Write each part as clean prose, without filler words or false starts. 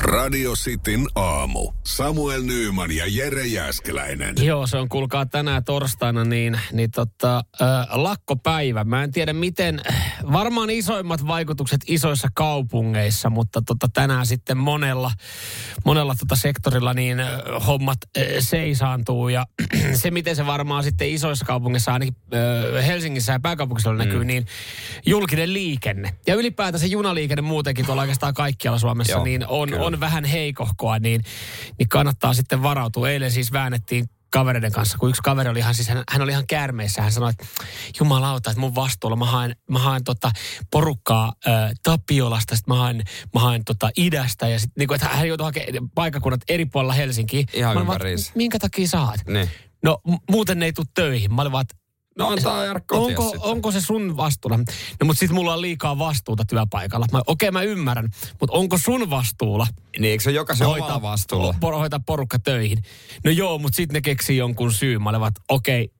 Radio Cityn aamu. Samuel Nyyman ja Jere Jääskeläinen. Joo, se on kuulkaa tänään torstaina lakkopäivä. Mä en tiedä miten, varmaan isoimmat vaikutukset isoissa kaupungeissa, mutta tänään sitten monella sektorilla niin hommat seisaantuu. Ja se miten se varmaan sitten isoissa kaupungeissa, ainakin Helsingissä ja pääkaupunkiseudulla näkyy, niin julkinen liikenne. Ja ylipäätänsä junaliikenne muutenkin tuolla oikeastaan kaikkialla Suomessa, joo, niin on vähän heikohkoa, niin kannattaa sitten varautua. Eilen siis väännettiin kavereiden kanssa, kun yksi kaveri oli hän oli ihan käärmeissä. Hän sanoi, että jumalauta, että mun vastuulla mä haen porukkaa Tapiolasta, sitten mä haen idästä, ja sitten niin hän joutui hakemaan paikkakunnat eri puolilla Helsinkiin. Ihan ympäriinsä. Minkä takia saat? Niin. No muuten ne ei tule töihin. Mä olin vaan, no antaa Jarkko tiedä sitten. Onko se sun vastuulla? No mutta sit mulla on liikaa vastuuta työpaikalla. Okei, mä ymmärrän, mutta onko sun vastuulla? Niin, eikö se jokaisen omaa vastuulla? Hoitaa porukka töihin. No joo, mutta sit ne keksii jonkun syyn. Mä olevat, okei,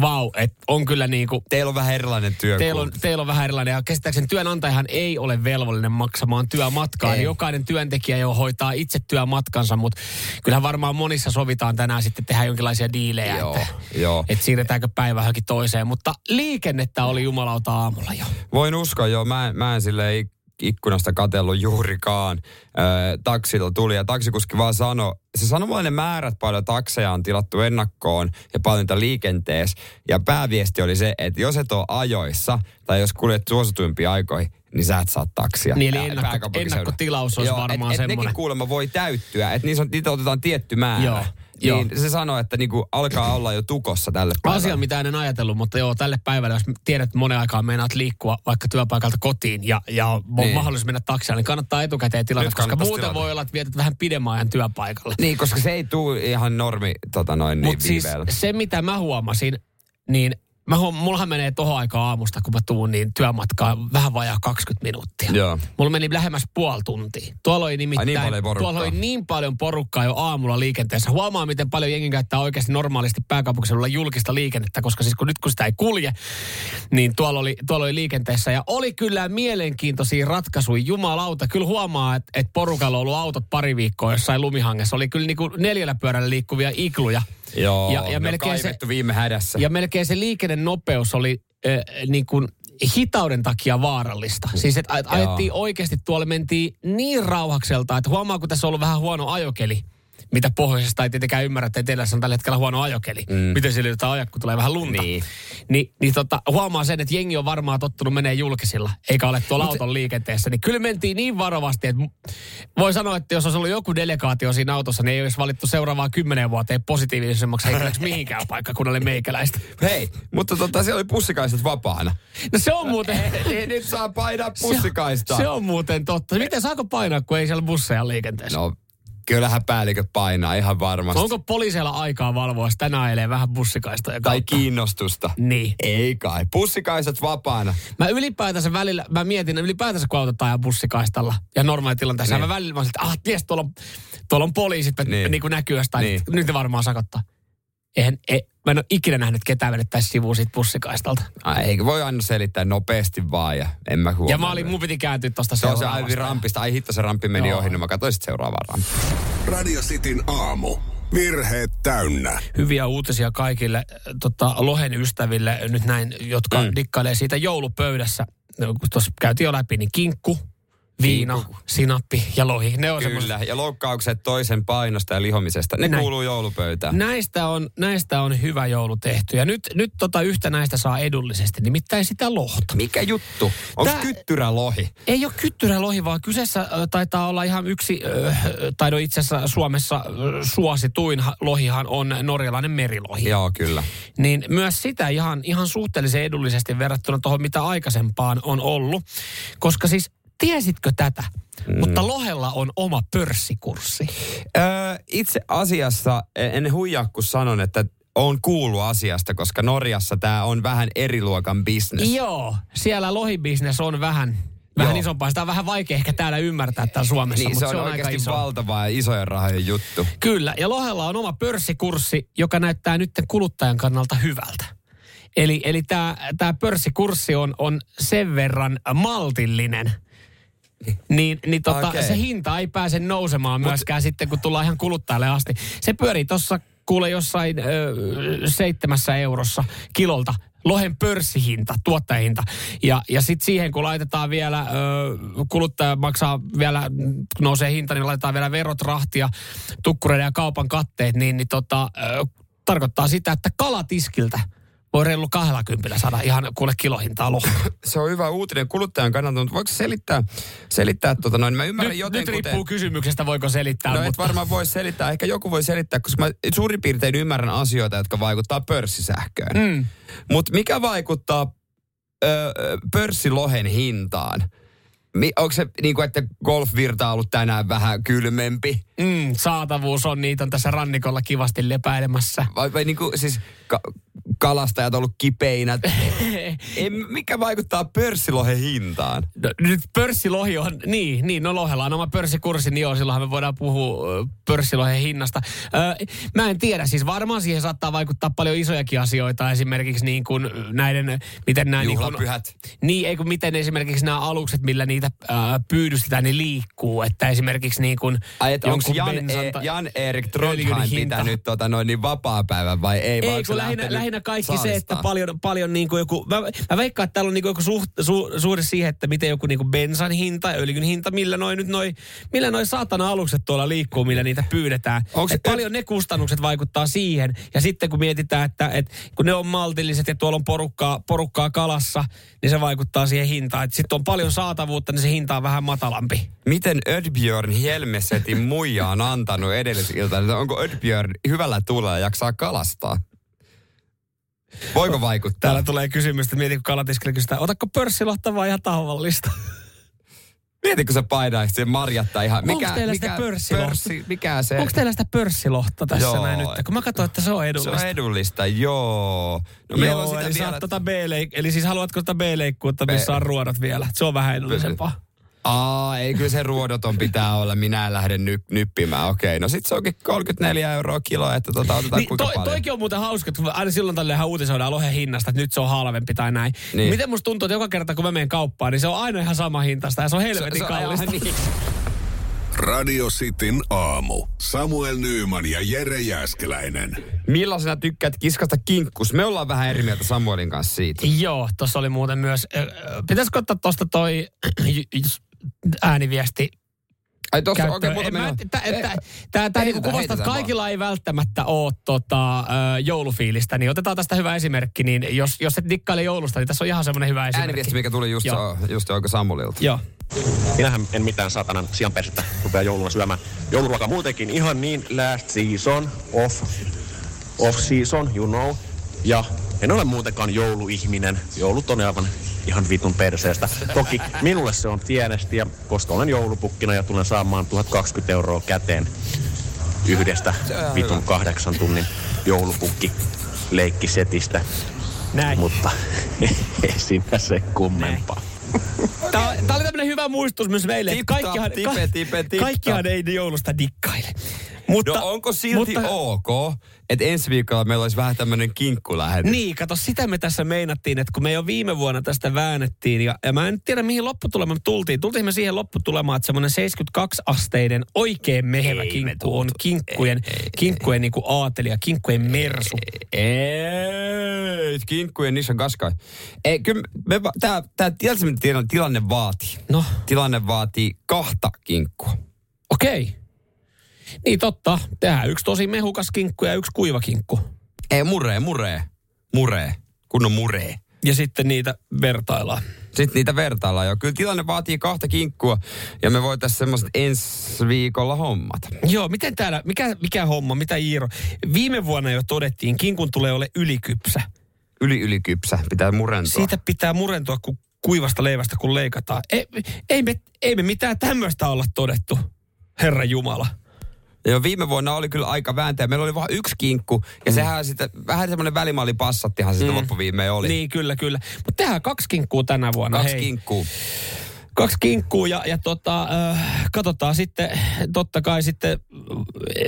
vau, että on kyllä niinku... Teillä on vähän erilainen työ. Teillä on vähän erilainen. Ja käsittääkseni työnantajahan ei ole velvollinen maksamaan työmatkaa. Ei. Jokainen työntekijä jo hoitaa itse työmatkansa, mutta kyllähän varmaan monissa sovitaan tänään sitten tehdä jonkinlaisia diilejä. Joo. Että siirretäänkö päivä johonkin toiseen. Mutta liikennettä oli jumalauta aamulla jo. Voin uskoa, joo. Mä en silleen ikkunasta katsellut juurikaan. Taksilla tuli ja taksikuski vaan sanoi, se sanoi ne määrät paljon takseja on tilattu ennakkoon ja paljon liikenteessä. Ja pääviesti oli se, että jos et ole ajoissa tai jos kuljet suosituimpiin aikoihin, niin sä et saa taksia. Niin eli ennakkotilaus olisi varmaan semmoinen. Nekin kuulemma voi täyttyä, että niitä otetaan tietty määrä. Joo. Niin se sanoi, että niinku alkaa olla jo tukossa tälle päivälle. Asia, mitä en ajatellut, mutta joo, tälle päivälle, jos tiedät, että monen aikaa meinaat liikkuua vaikka työpaikalta kotiin ja on mahdollisuus mennä taksilla, niin kannattaa etukäteen tilata, koska muuten voi olla, että vietät vähän pidemmän ajan työpaikalla. Niin, koska se ei tule ihan normi viiveellä. Siis se, mitä mä huomasin, niin mullahan menee tohon aikaan aamusta, kun mä tuun, niin työmatkaa vähän vajaa 20 minuuttia. Joo. Mulla meni lähemmäs puoli tuntia. Tuolla oli nimittäin niin paljon porukkaa jo aamulla liikenteessä. Huomaa, miten paljon jengi käyttää oikeasti normaalisti pääkaupunkiseudulla julkista liikennettä, koska siis kun sitä ei kulje, niin tuolla oli liikenteessä. Ja oli kyllä mielenkiintoisia ratkaisuja. Jumalauta, kyllä huomaa, että porukalla on ollut autot pari viikkoa jossain lumihangessa. Oli kyllä niin kuin 4 pyörällä liikkuvia ikluja. Joo, ja me on kaivettu viime hädässä. Ja melkein se liikennenopeus oli niin kuin hitauden takia vaarallista. Siis että ajettiin oikeasti tuolla, mentiin niin rauhakselta, että huomaa, kun tässä on ollut vähän huono ajokeli, mitä pohjoisesta ei tietenkään ymmärrä, että etelässä on tällä hetkellä huono ajokeli. Miten sillä jotain ajat, kun tulee vähän lunta. Niin, huomaa sen, että jengi on varmaan tottunut menee julkisilla, eikä ole tuolla auton liikenteessä. Niin kyllä mentiin niin varovasti, että voi sanoa, että jos olisi ollut joku delegaatio siinä autossa, niin ei olisi valittu seuraavaan 10 vuoteen positiivisemmaksi henkilöksi mihinkään paikkakunnalle meikäläistä. Hei, mutta siellä oli bussikaiset vapaana. No se on muuten... Nyt saa painaa bussikaistaa. Se on muuten totta. Miten saako painaa, kun ei siellä busseja liikenteessä? No. Kyllähän päälliköt painaa ihan varmasti. Onko poliiseilla aikaa valvoa, jos tänään ajelee vähän bussikaistoja kautta? Tai kiinnostusta. Niin. Ei kai. Bussikaistat vapaana. Mä mietin ylipäätänsä, kun autot ajaa bussikaistalla ja normaali tilanteessa. Niin. Mä välillä mä sanon, että ties, tuolla on poliisit, niin kuin näkyy jostain. Niin. Nyt ne varmaan sakottaa. Mä en ole ikinä nähnyt ketään vedettäisi sivuun siitä bussikaistalta. Eikö voi aina selittää nopeasti vaan ja en mä huomaa. Ja mun piti kääntyä tosta seuraavasta. Se on se rampista. Ai hitto, se rampi meni ohi, niin mä katsoin sitten seuraavaan rampaan. Radio Cityn aamu. Virheet täynnä. Hyviä uutisia kaikille lohen ystäville nyt näin, jotka dikkailee siitä joulupöydässä. Kun tuossa käytiin jo läpi, niin kinkku, viina, sinappi ja lohi. Ne on kyllä, semmoiset... ja loukkaukset toisen painosta ja lihomisesta. Ne kuuluu joulupöytään. Näistä on hyvä joulu tehty. Ja nyt yhtä näistä saa edullisesti, nimittäin sitä lohta. Mikä juttu? Onko kyttyrälohi? Ei ole kyttyrälohi, vaan kyseessä taitaa olla ihan yksi, itse asiassa Suomessa suosituin lohihan on norjalainen merilohi. Joo, kyllä. Niin myös sitä ihan suhteellisen edullisesti verrattuna tuohon, mitä aikaisempaan on ollut. Koska siis tiesitkö tätä? Mutta lohella on oma pörssikurssi. Itse asiassa en huijaa, kun sanon, että on kuullut asiasta, koska Norjassa tämä on vähän eri luokan bisnes. Joo, siellä lohibisnes on vähän... Vähän isompaa. Sitä on vähän vaikea ehkä täällä ymmärtää täällä Suomessa. Niin, mutta se on oikeasti iso. Valtava ja isojen rahojen juttu. Kyllä, ja Lohella on oma pörssikurssi, joka näyttää nyt kuluttajan kannalta hyvältä. Eli tämä pörssikurssi on sen verran maltillinen. Niin okay. Se hinta ei pääse nousemaan myöskään sitten, kun tullaan ihan kuluttajalle asti. Se pyörii tuossa kuule jossain 7 eurossa kilolta. Lohen pörssihinta, tuottajahinta. Ja sitten siihen, kun laitetaan vielä, kuluttaja maksaa vielä, nousee hinta, niin laitetaan vielä verot, rahtia, tukkureiden ja kaupan katteet, tarkoittaa sitä, että kalatiskiltä voi reilu 20 saada ihan kuule kilohintaa lohta. Se on hyvä uutinen kuluttajan kannalta, mutta voiko selittää mä ymmärrän jotenkin. Nyt riippuu kysymyksestä, voiko selittää. No et varmaan voi selittää, ehkä joku voi selittää, koska mä suurin piirtein ymmärrän asioita, jotka vaikuttaa pörssisähköön. Mm. Mutta mikä vaikuttaa pörssilohen hintaan? Onko se niin kuin, että golfvirta on ollut tänään vähän kylmempi? Saatavuus on, niitä on tässä rannikolla kivasti lepäilemässä. Vai niin kuin, siis kalastajat on ollut kipeinä. Mikä vaikuttaa pörssilohen hintaan? No, nyt pörssilohi on, niin, lohella on oma pörssikurssi, niin joo, silloinhan me voidaan puhua pörssilohen hinnasta. Mä en tiedä, siis varmaan siihen saattaa vaikuttaa paljon isojakin asioita, esimerkiksi niin kuin näiden, miten nämä... Juhlapyhät. Niin, eikö miten esimerkiksi nämä alukset, millä niitä pyydystetään, niin liikkuu, että esimerkiksi niin kuin... Onko Jan-Erik Trondheim pitänyt niin vapaapäivän vai ei? Ei, kun lähinnä kaikki saalistaa. Se, että paljon niin kuin joku... Mä veikkaan, että täällä on niin kuin joku suuri siihen, että miten joku niin kuin bensan hinta ja öljyn hinta, millä noi saatana-alukset tuolla liikkuu, millä niitä pyydetään. Paljon ne kustannukset vaikuttaa siihen. Ja sitten kun mietitään, että kun ne on maltilliset ja tuolla on porukkaa kalassa, niin se vaikuttaa siihen hintaan. Sitten on paljon saatavuutta, niin se hinta on vähän matalampi. Miten Ödbjörn Helmesetin muija on antanut edellisiltä? Onko Ödbjörn hyvällä tuulella jaksaa kalastaa? Voiko vaikuttaa? Täällä tulee kysymys, että mietitkö kalatiskille kysytään, otatko pörssilohta vai ihan tavallista? Mietitkö sä painaisit sen marjatta ihan? Onko teillä sitä pörssilohta tässä näin nyt? Kun mä katsoin, että se on edullista. Se on edullista, joo. No, meillä on sitä eli vielä... eli siis haluatko sitä B-leikkuutta, missä on ruodot vielä? Se on vähän edullisempaa. Ei kyllä se ruodoton pitää olla. Minä en lähde nyppimään. Okei, no sit se onkin 34 euroa kiloa, että otetaan niin, kuinka paljon. Toikin on muuten hauska, kun aina silloin tälleenhan uutisoidaan lohen hinnasta, että nyt se on halvempi tai näin. Niin. Miten musta tuntuu, että joka kerta kun mä menen kauppaan, niin se on aina ihan sama hintaista ja se on helvetin se kallista. Niin. Radio Cityn aamu. Samuel Nyyman ja Jere Jääskeläinen. Millaisena tykkäät kiskasta kinkkus? Me ollaan vähän eri mieltä Samuelin kanssa siitä. Joo, tossa oli muuten myös... Pitäisikö ottaa tosta toi... ääniviesti. Ai tossa oikein muuta mennä. Tää niinku kuvastaa, että kaikilla ei välttämättä ole joulufiilistä, niin otetaan tästä hyvä esimerkki, niin jos et dikkaile joulusta, niin tässä on ihan semmoinen hyvä esimerkki. Ääniviesti, mikä tuli just oikein Samulilta. Joo. Minähän en mitään saatanan sianpersettä rupea jouluna syömään. Jouluruoka muutenkin ihan niin last season, off season, you know. Ja en ole muutenkaan jouluihminen. Joulut on ihan vitun perseestä. Toki minulle se on tienestiä, koska olen joulupukkina ja tulen saamaan 1020 euroa käteen yhdestä vitun 8 tunnin joulupukkileikkisetistä. Näin. Mutta ei siinä se kummempaa. Tää oli tämmönen hyvä muistutus myös meille, että kaikkihan ei joulusta dikkaile. Mutta, no onko silti ok, että ensi viikolla meillä olisi vähän tämmöinen kinkkulähetys? Niin, kato, sitä me tässä meinattiin, että kun me jo viime vuonna tästä väännettiin, ja mä en tiedä mihin lopputulemaan tultiin. Tultiin me siihen lopputulemaan, että semmoinen 72 asteinen oikein mehevä kinkku on kinkkujen niinku aatelija, kinkkujen mersu. Ei, kinkkujen niissä on kaskai. Ei, kyllä tämä tilanne vaatii. No? Tilanne vaatii 2 kinkkua. Okei. Niin totta. Tehdään 1 tosi mehukas kinkku ja 1 kuiva kinkku. Ei, muree. Kunnon muree. Ja sitten niitä vertaillaan. Jo. Kyllä tilanne vaatii 2 kinkkua ja me voitaisiin semmoiset ensi viikolla hommata. Joo, miten täällä, mikä homma, mitä Iiro? Viime vuonna jo todettiin, kinkun tulee ole ylikypsä. Ylikypsä, pitää murentua. Siitä pitää murentua kun kuivasta leivästä, kun leikataan. Ei me mitään tämmöistä olla todettu, Herra Jumala. Ja viime vuonna oli kyllä aika vääntäjä. Meillä oli vaan 1 kinkku, ja sehän sitten vähän semmoinen välimalli passattihan sitten loppuviimein oli. Niin, kyllä. Mutta tehdään 2 kinkkua tänä vuonna. 2 kinkkua. Kaksi kinkkuu ja katsotaan sitten, totta kai sitten,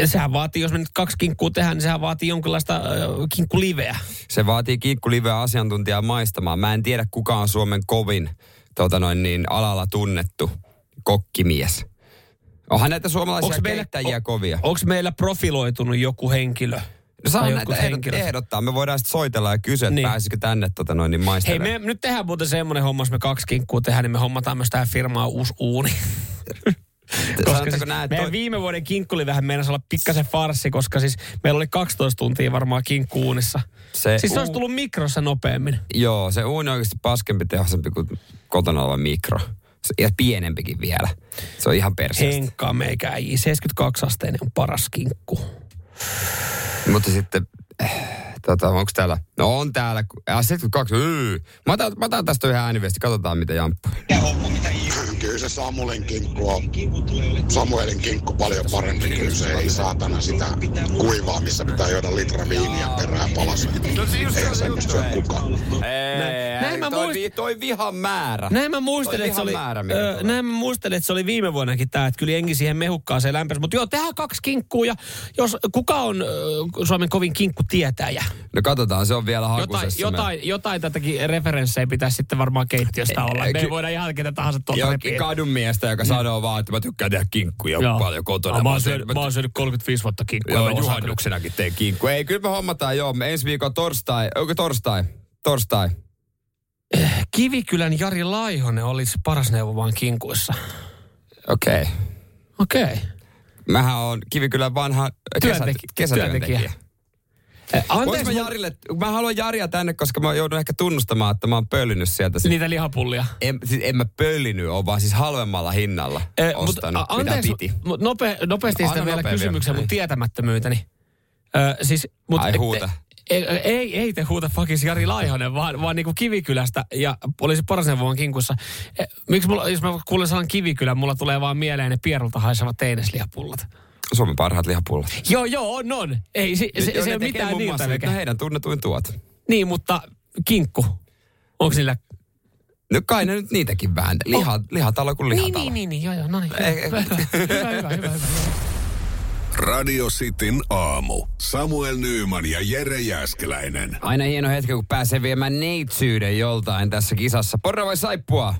sehän vaatii, jos me nyt kaksi kinkkuu tehdään, niin sehän vaatii jonkinlaista kinkkuliveä. Se vaatii kinkkuliveä asiantuntijaa maistamaan. Mä en tiedä, kuka on Suomen kovin alalla tunnettu kokkimies. Onhan näitä suomalaisia keittäjiä kovia. Onko meillä profiloitunut joku henkilö? No saa näitä ehdottaa. Me voidaan sitten soitella ja kysyä, että pääsisikö tänne maistelemaan. Hei, me nyt tehdään muuten semmoinen homma, jos me kaksi kinkkua tehdään, niin me hommataan myös tähän firmaan uusi uuni. Koska siis meidän viime vuoden kinkku oli vähän meinasi olla pikkasen farssi, koska siis meillä oli 12 tuntia varmaan kinkku uunissa. Se olisi tullut mikrossa nopeammin. Joo, se uuni on oikeasti paskempi, tehoisempi kuin kotona oleva mikro. Ja pienempikin vielä. Se on ihan perseestä. Henkkaa meikä äijii. 72-asteinen on paras kinkku. Mutta sitten, onko täällä? No on täällä. 72. Mä otan tästä yhden ääniviesti. Katsotaan, mitä jamppu. Kyllä se Samuelin kinkku on. Samuelin kinkku paljon parempi. Kyllä se ei saatana sitä kuivaa, missä pitää juoda litra viiniä perään palaseen. Ei semmoista syö kukaan. Toi vihan määrä. Näin mä muistelin, että se oli viime vuonnakin tää, että kyllä jengi siihen mehukkaaseen lämpäisi. Mutta joo, tehdään kaksi kinkkua ja jos kuka on Suomen kovin kinkkutietäjä? No katsotaan, se on vielä hakusessa. Jotain tätäkin referenssejä pitäisi sitten varmaan keittiöstä olla. Me ei voida ihan ketä tahansa tuolta repiä. Kadun miestä, joka sanoo vaan, että mä tykkään tehdä kinkkuja paljon kotona. Mä oon syönyt 35 vuotta kinkkuja. Joo, juhannuksenakin tein kinkkuja. Ei, kyllä me hommataan me ensi viikon torstai. Kivikylän Jari Laihonen olisi paras neuvomaan kinkuissa. Okei. Mähän on Kivikylän vanha kesätyöntekijä. Anteeksi, mä haluan Jaria tänne, koska mä joudun ehkä tunnustamaan, että mä oon pöllinyt sieltä. Niitä lihapullia. En mä pöllinyt, oon vaan siis halvemmalla hinnalla ostanut, mitä piti. Nopeasti sitä vielä kysymyksen mun tietämättömyyteni. Ai huuta. Ei te huuta fakis Jari Laihonen, vaan niinku Kivikylästä ja olisi paras neuvomaan kinkussa. Miksi mulla, jos mä kuulen sanan Kivikylä, mulla tulee vaan mieleen ne pierulta haisevat teineslihapullat. Suomen parhaat lihapullat. Joo, on. Ei, se ei ole mitään niiltä. No heidän tunnetuin tuot. Niin, mutta kinkku. Onko niillä... No kai ne nyt niitäkin vähän. Lihatalo kuin lihatalo. Niin, joo, no niin. Hyvä. Radio Cityn aamu. Samuel Nyyman ja Jere Jääskeläinen. Aina hieno hetki, kun pääsee viemään neitsyyden joltain tässä kisassa. Porra vai saippua?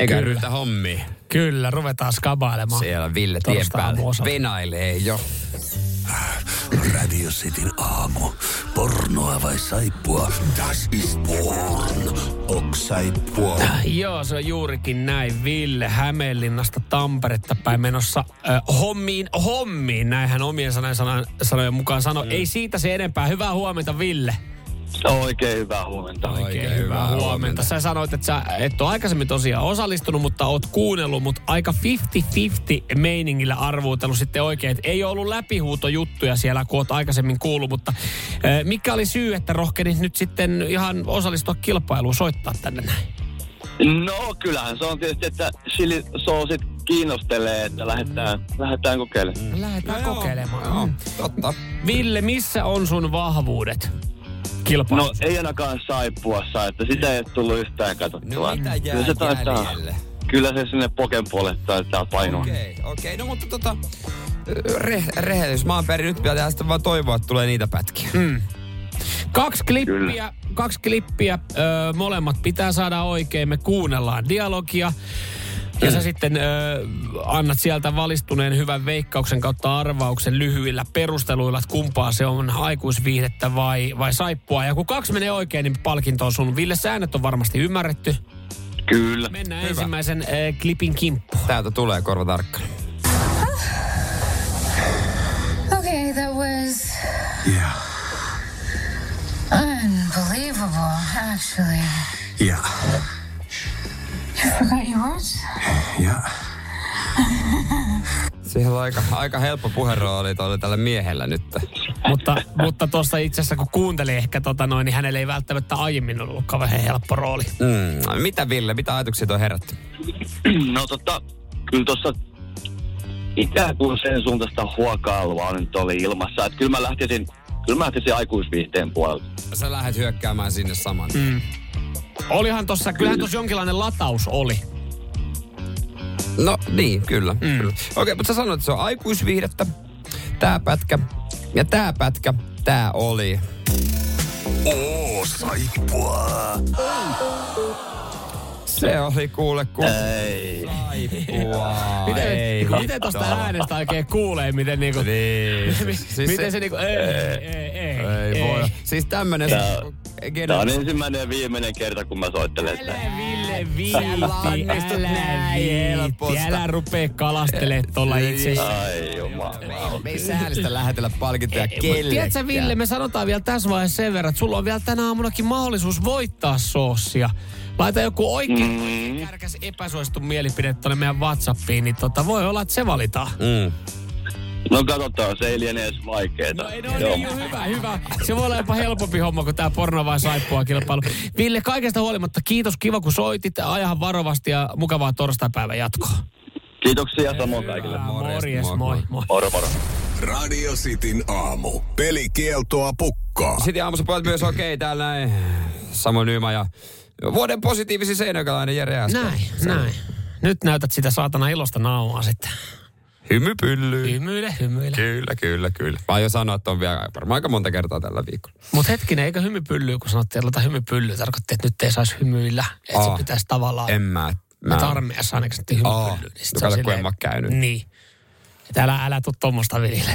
Eikä yritä hommia. Kyllä, ruvetaan skabailemaan. Siellä Ville tien päälle venailee jo. Radio Cityn aamu. Pornoa vai saippua? Das is porn. Onks saippua? Joo, se on juurikin näin. Ville Hämeenlinnasta Tamperetta päin menossa hommiin. Näinhän omien sanojen mukaan sanoi. Ei siitä se enempää. Hyvää huomenta, Ville. Oikein hyvää huomenta. Oikein hyvää huomenta. Sä sanoit, että sä et ole aikaisemmin tosiaan osallistunut, mutta oot kuunnellut, mutta aika 50-50 meiningillä arvuutellut sitten oikein. Et ei ole ollut läpihuutojuttuja siellä, kun oot aikaisemmin kuullut, mutta mikä oli syy, että rohkenit nyt sitten ihan osallistua kilpailuun, soittaa tänne näin? No kyllähän se on tietysti, että chilisoosit kiinnostelee, että lähdetään kokeilemaan. Lähdetään kokeilemaan. Totta. Ville, missä on sun vahvuudet? Kilpailu. No ei ainakaan saippuassa, että sitä ei ole tullut yhtään katsottua. No mitä jää jäljelle? Kyllä se sinne poken puolelle taitaa painoa. Okei. No mutta rehellisyys maanperin nyt pitää sitten vaan toivoa, että tulee niitä pätkiä. Mm. Kaksi klippiä. Molemmat pitää saada oikein, me kuunnellaan dialogia. Ja sä sitten annat sieltä valistuneen hyvän veikkauksen kautta arvauksen lyhyillä perusteluilla, että kumpaa se on, aikuisviihdettä vai saippua. Ja kun kaksi menee oikein, niin palkinto on sun. Ville, säännöt on varmasti ymmärretty. Kyllä. Mennään hyvä. Ensimmäisen klipin kimppuun. Täältä tulee, korva tarkkana. Okay, that was... Yeah. Unbelievable, actually. Yeah. You forgot yours? Yeah. Siihen on aika helppo puheenrooli tällä miehellä nyt. Mutta tuossa itse asiassa kun kuuntelin ehkä niin hänellä ei välttämättä aiemmin ollut kauhean helppo rooli. Mitä Ville, mitä ajatuksia on herätty? No kyllä tuossa ikään kuin sen suuntaista huokailua nyt oli ilmassa. Että kyllä mä lähtisin aikuisviihteen puolelta. Sä lähdet hyökkäämään sinne saman. Olihan tossa, kyllähän tossa jonkinlainen lataus oli. No niin, kyllä. Mm. Kyllä. Okei, mutta sä sanoit, että se on aikuisviihdettä. Tää pätkä ja tää pätkä, tää oli. Oo, saippua. Se oli kuule kun... Ei. Saippua. Miten tosta äänestä oikein kuulee, miten niinku... Niin. Siis miten se niinku... Ei voi. Siis tämmönen... Tämä on ensimmäinen ja viimeinen kerta, kun mä soittelen sitä. Älä Ville viitti, älä rupee kalastelemaan tuolla itse. Ai jumala. Me ei säälistä lähetellä palkintoja kellekään. Tiedätkö Ville, me sanotaan vielä tässä vaiheessa sen verran, että sulla on vielä tänä aamunakin mahdollisuus voittaa soossia. Laita joku oikein kärkäs epäsuositun mielipide tuonne meidän WhatsAppiin, niin voi olla, että se valitaan. No katsotaan, se ei liene edes vaikeeta. No, hyvä. Se voi olla jopa helpompi homma kuin tää porno vai saippua kilpailu. Ville, kaikesta huolimatta kiitos, kiva kun soitit. Ajahan varovasti ja mukavaa torstaipäivän jatkoa. Kiitoksia ja samoin kaikille. Morjes, moi. Moro, moro. Radio Cityn aamu. Pelikieltoa pukkaa. City aamussa pojat myös okei täällä näin. Samoin Nyyma ja vuoden positiivisin seinäkäläinen Jere äsken. Näin. Nyt näytät sitä saatana ilosta naumaa sitten. Hymypyllyyn. Hymyile. Kyllä. Mä aion sanoa, että on vielä varmaan aika monta kertaa tällä viikolla. Mut hetkinen, eikö hymypyllyy, kun sanottiin, että laita hymypyllyy. Tarkoitti, että nyt ei saisi hymyillä. Että se pitäisi tavallaan... En mä. Että armeijassa ainakin sanottiin hymypyllyyn. Niin no kato, kun en mä käynyt. Niin. Että älä tuu tommoista vilille.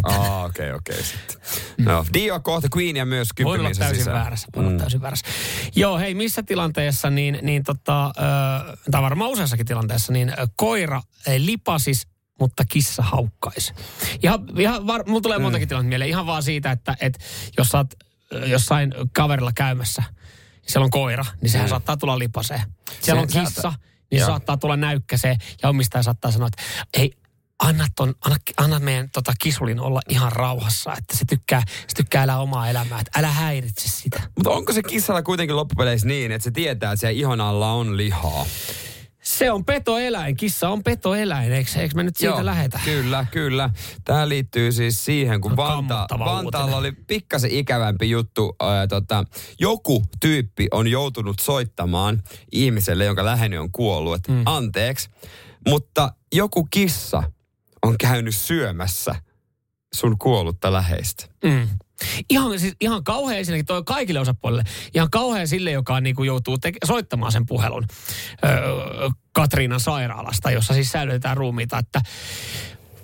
Okei, sitten. No, Dio kohta Queenia myös 10 sisään. Voi olla täysin väärässä. Joo, hei, missä tilanteessa, tai varmaan useassakin tilanteessa, niin koira lipasis, mutta kissa haukkaisi. Mulla tulee montakin tilannetta mieleen. Ihan vaan siitä, että jos sä oot jossain kaverilla käymässä, siellä on koira, niin sehän saattaa tulla lipaseen. Siellä on kissa, niin se saattaa tulla näykkäseen. Ja omistaja saattaa sanoa, että ei, anna meidän kisulin olla ihan rauhassa, että se tykkää elää omaa elämää, että älä häiritse sitä. Mutta onko se kissalla kuitenkin loppupeleissä niin, että se tietää, että siellä ihon alla on lihaa? Se on petoeläin, kissa on petoeläin, eikö me nyt siitä lähetä? Kyllä. Tämä liittyy siis siihen, kun Vantaalla oli pikkasen ikävämpi juttu. Joku tyyppi on joutunut soittamaan ihmiselle, jonka läheni on kuollut, että anteeksi, mutta joku kissa on käynyt syömässä sun kuollutta läheistä. Ihan kauhean ensinnäkin, toi kaikille osapuolille, ihan kauhean sille, joka niinku joutuu soittamaan sen puhelun Katriinan sairaalasta, jossa siis säilytetään ruumiita, että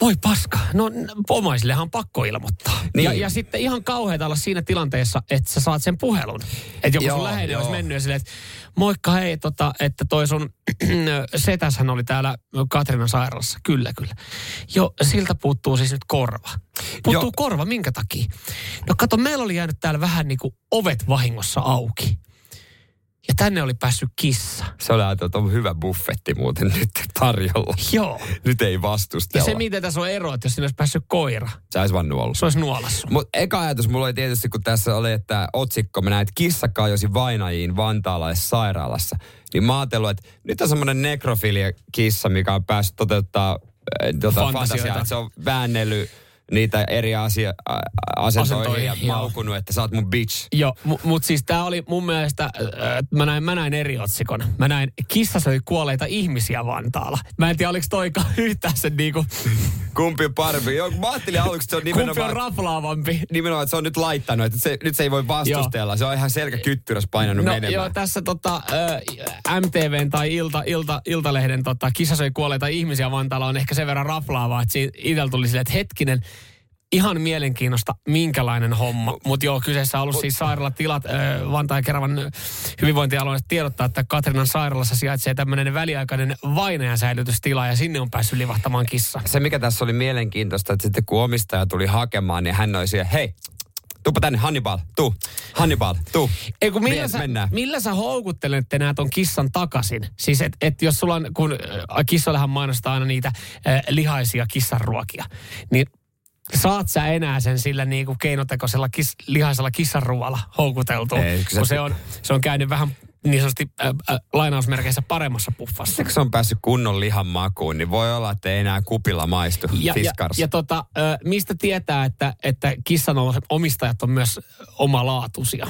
voi paska, no omaisillehan on pakko ilmoittaa. Niin. Ja sitten ihan kauheeta olla siinä tilanteessa, että sä saat sen puhelun. Että joku sun läheinen olisi mennyt silleen, että moikka hei, että toi sun setäshän oli täällä Katriinan sairaalassa. Kyllä. Jo, siltä puuttuu siis nyt korva. Puuttuu korva, minkä takia? No kato, meillä oli jäänyt täällä vähän niin kuin ovet vahingossa auki. Ja tänne oli päässyt kissa. Se oli ajatellut, että on hyvä buffetti muuten nyt tarjolla. Joo. Nyt ei vastustella. Ja se, miten tässä on ero, että jos siinä olisi päässyt koira. Se olisi vaan nuollut. Se olisi nuolassu. Mutta eka ajatus mulla oli tietysti, kun tässä oli, että otsikko, mä näin, että kissa kajosi vainajiin vantaalaisessa sairaalassa. Niin mä ajattelin, että nyt on semmoinen nekrofilia-kissa, mikä on päässyt toteuttaa fantasiaa. Se on väännellyt niitä eri asentoihin ja maukunut, että sä oot mun bitch. Joo, mutta siis tää oli mun mielestä, mä näin eri otsikon. Mä näin, kissa söi kuolleita ihmisiä Vantaalla. Mä en tiedä, oliko toikaan yhtään sen niinku... Kumpi on parempi? Joo, mä ajattelin aluksi, se on nimenomaan... Kumpi on raflaavampi? Nimenomaan, että se on nyt laittanut, että nyt se ei voi vastustella. Joo. Se on ihan selkäkyttyrässä painanut menemään. Joo, tässä MTVn tai Iltalehden kissa söi kuolleita ihmisiä Vantaalla on ehkä sen verran raflaavaa, että itsellä tuli silleen, että hetkinen, ihan mielenkiinnosta, minkälainen homma. Mutta joo, kyseessä on ollut siis sairaalatilat. Vantaan ja Keravan hyvinvointialue tiedottaa, että Katriinan sairaalassa sijaitsee tämmöinen väliaikainen vainajansäilytystila ja sinne on päässyt livahtamaan kissa. Se, mikä tässä oli mielenkiintoista, että sitten kun omistaja tuli hakemaan, niin hän oli siellä, hei, tuupa tänne, Hannibal, tuu. Ei, kun millä sä houkuttelet enää ton kissan takaisin? Siis et jos sulla on, kun kissoillehan mainostaa aina niitä lihaisia kissanruokia, niin saat sä enää sen sillä niinku keinotekoisella lihaisella kissanruoalla houkuteltua, kun se on käynyt vähän niin sanotusti lainausmerkeissä paremmassa puffassa. Kun se on päässyt kunnon lihan makuun, niin voi olla, että ei enää kupilla maistu fiskarssa. Mistä tietää, että kissan omistajat on myös omalaatuisia,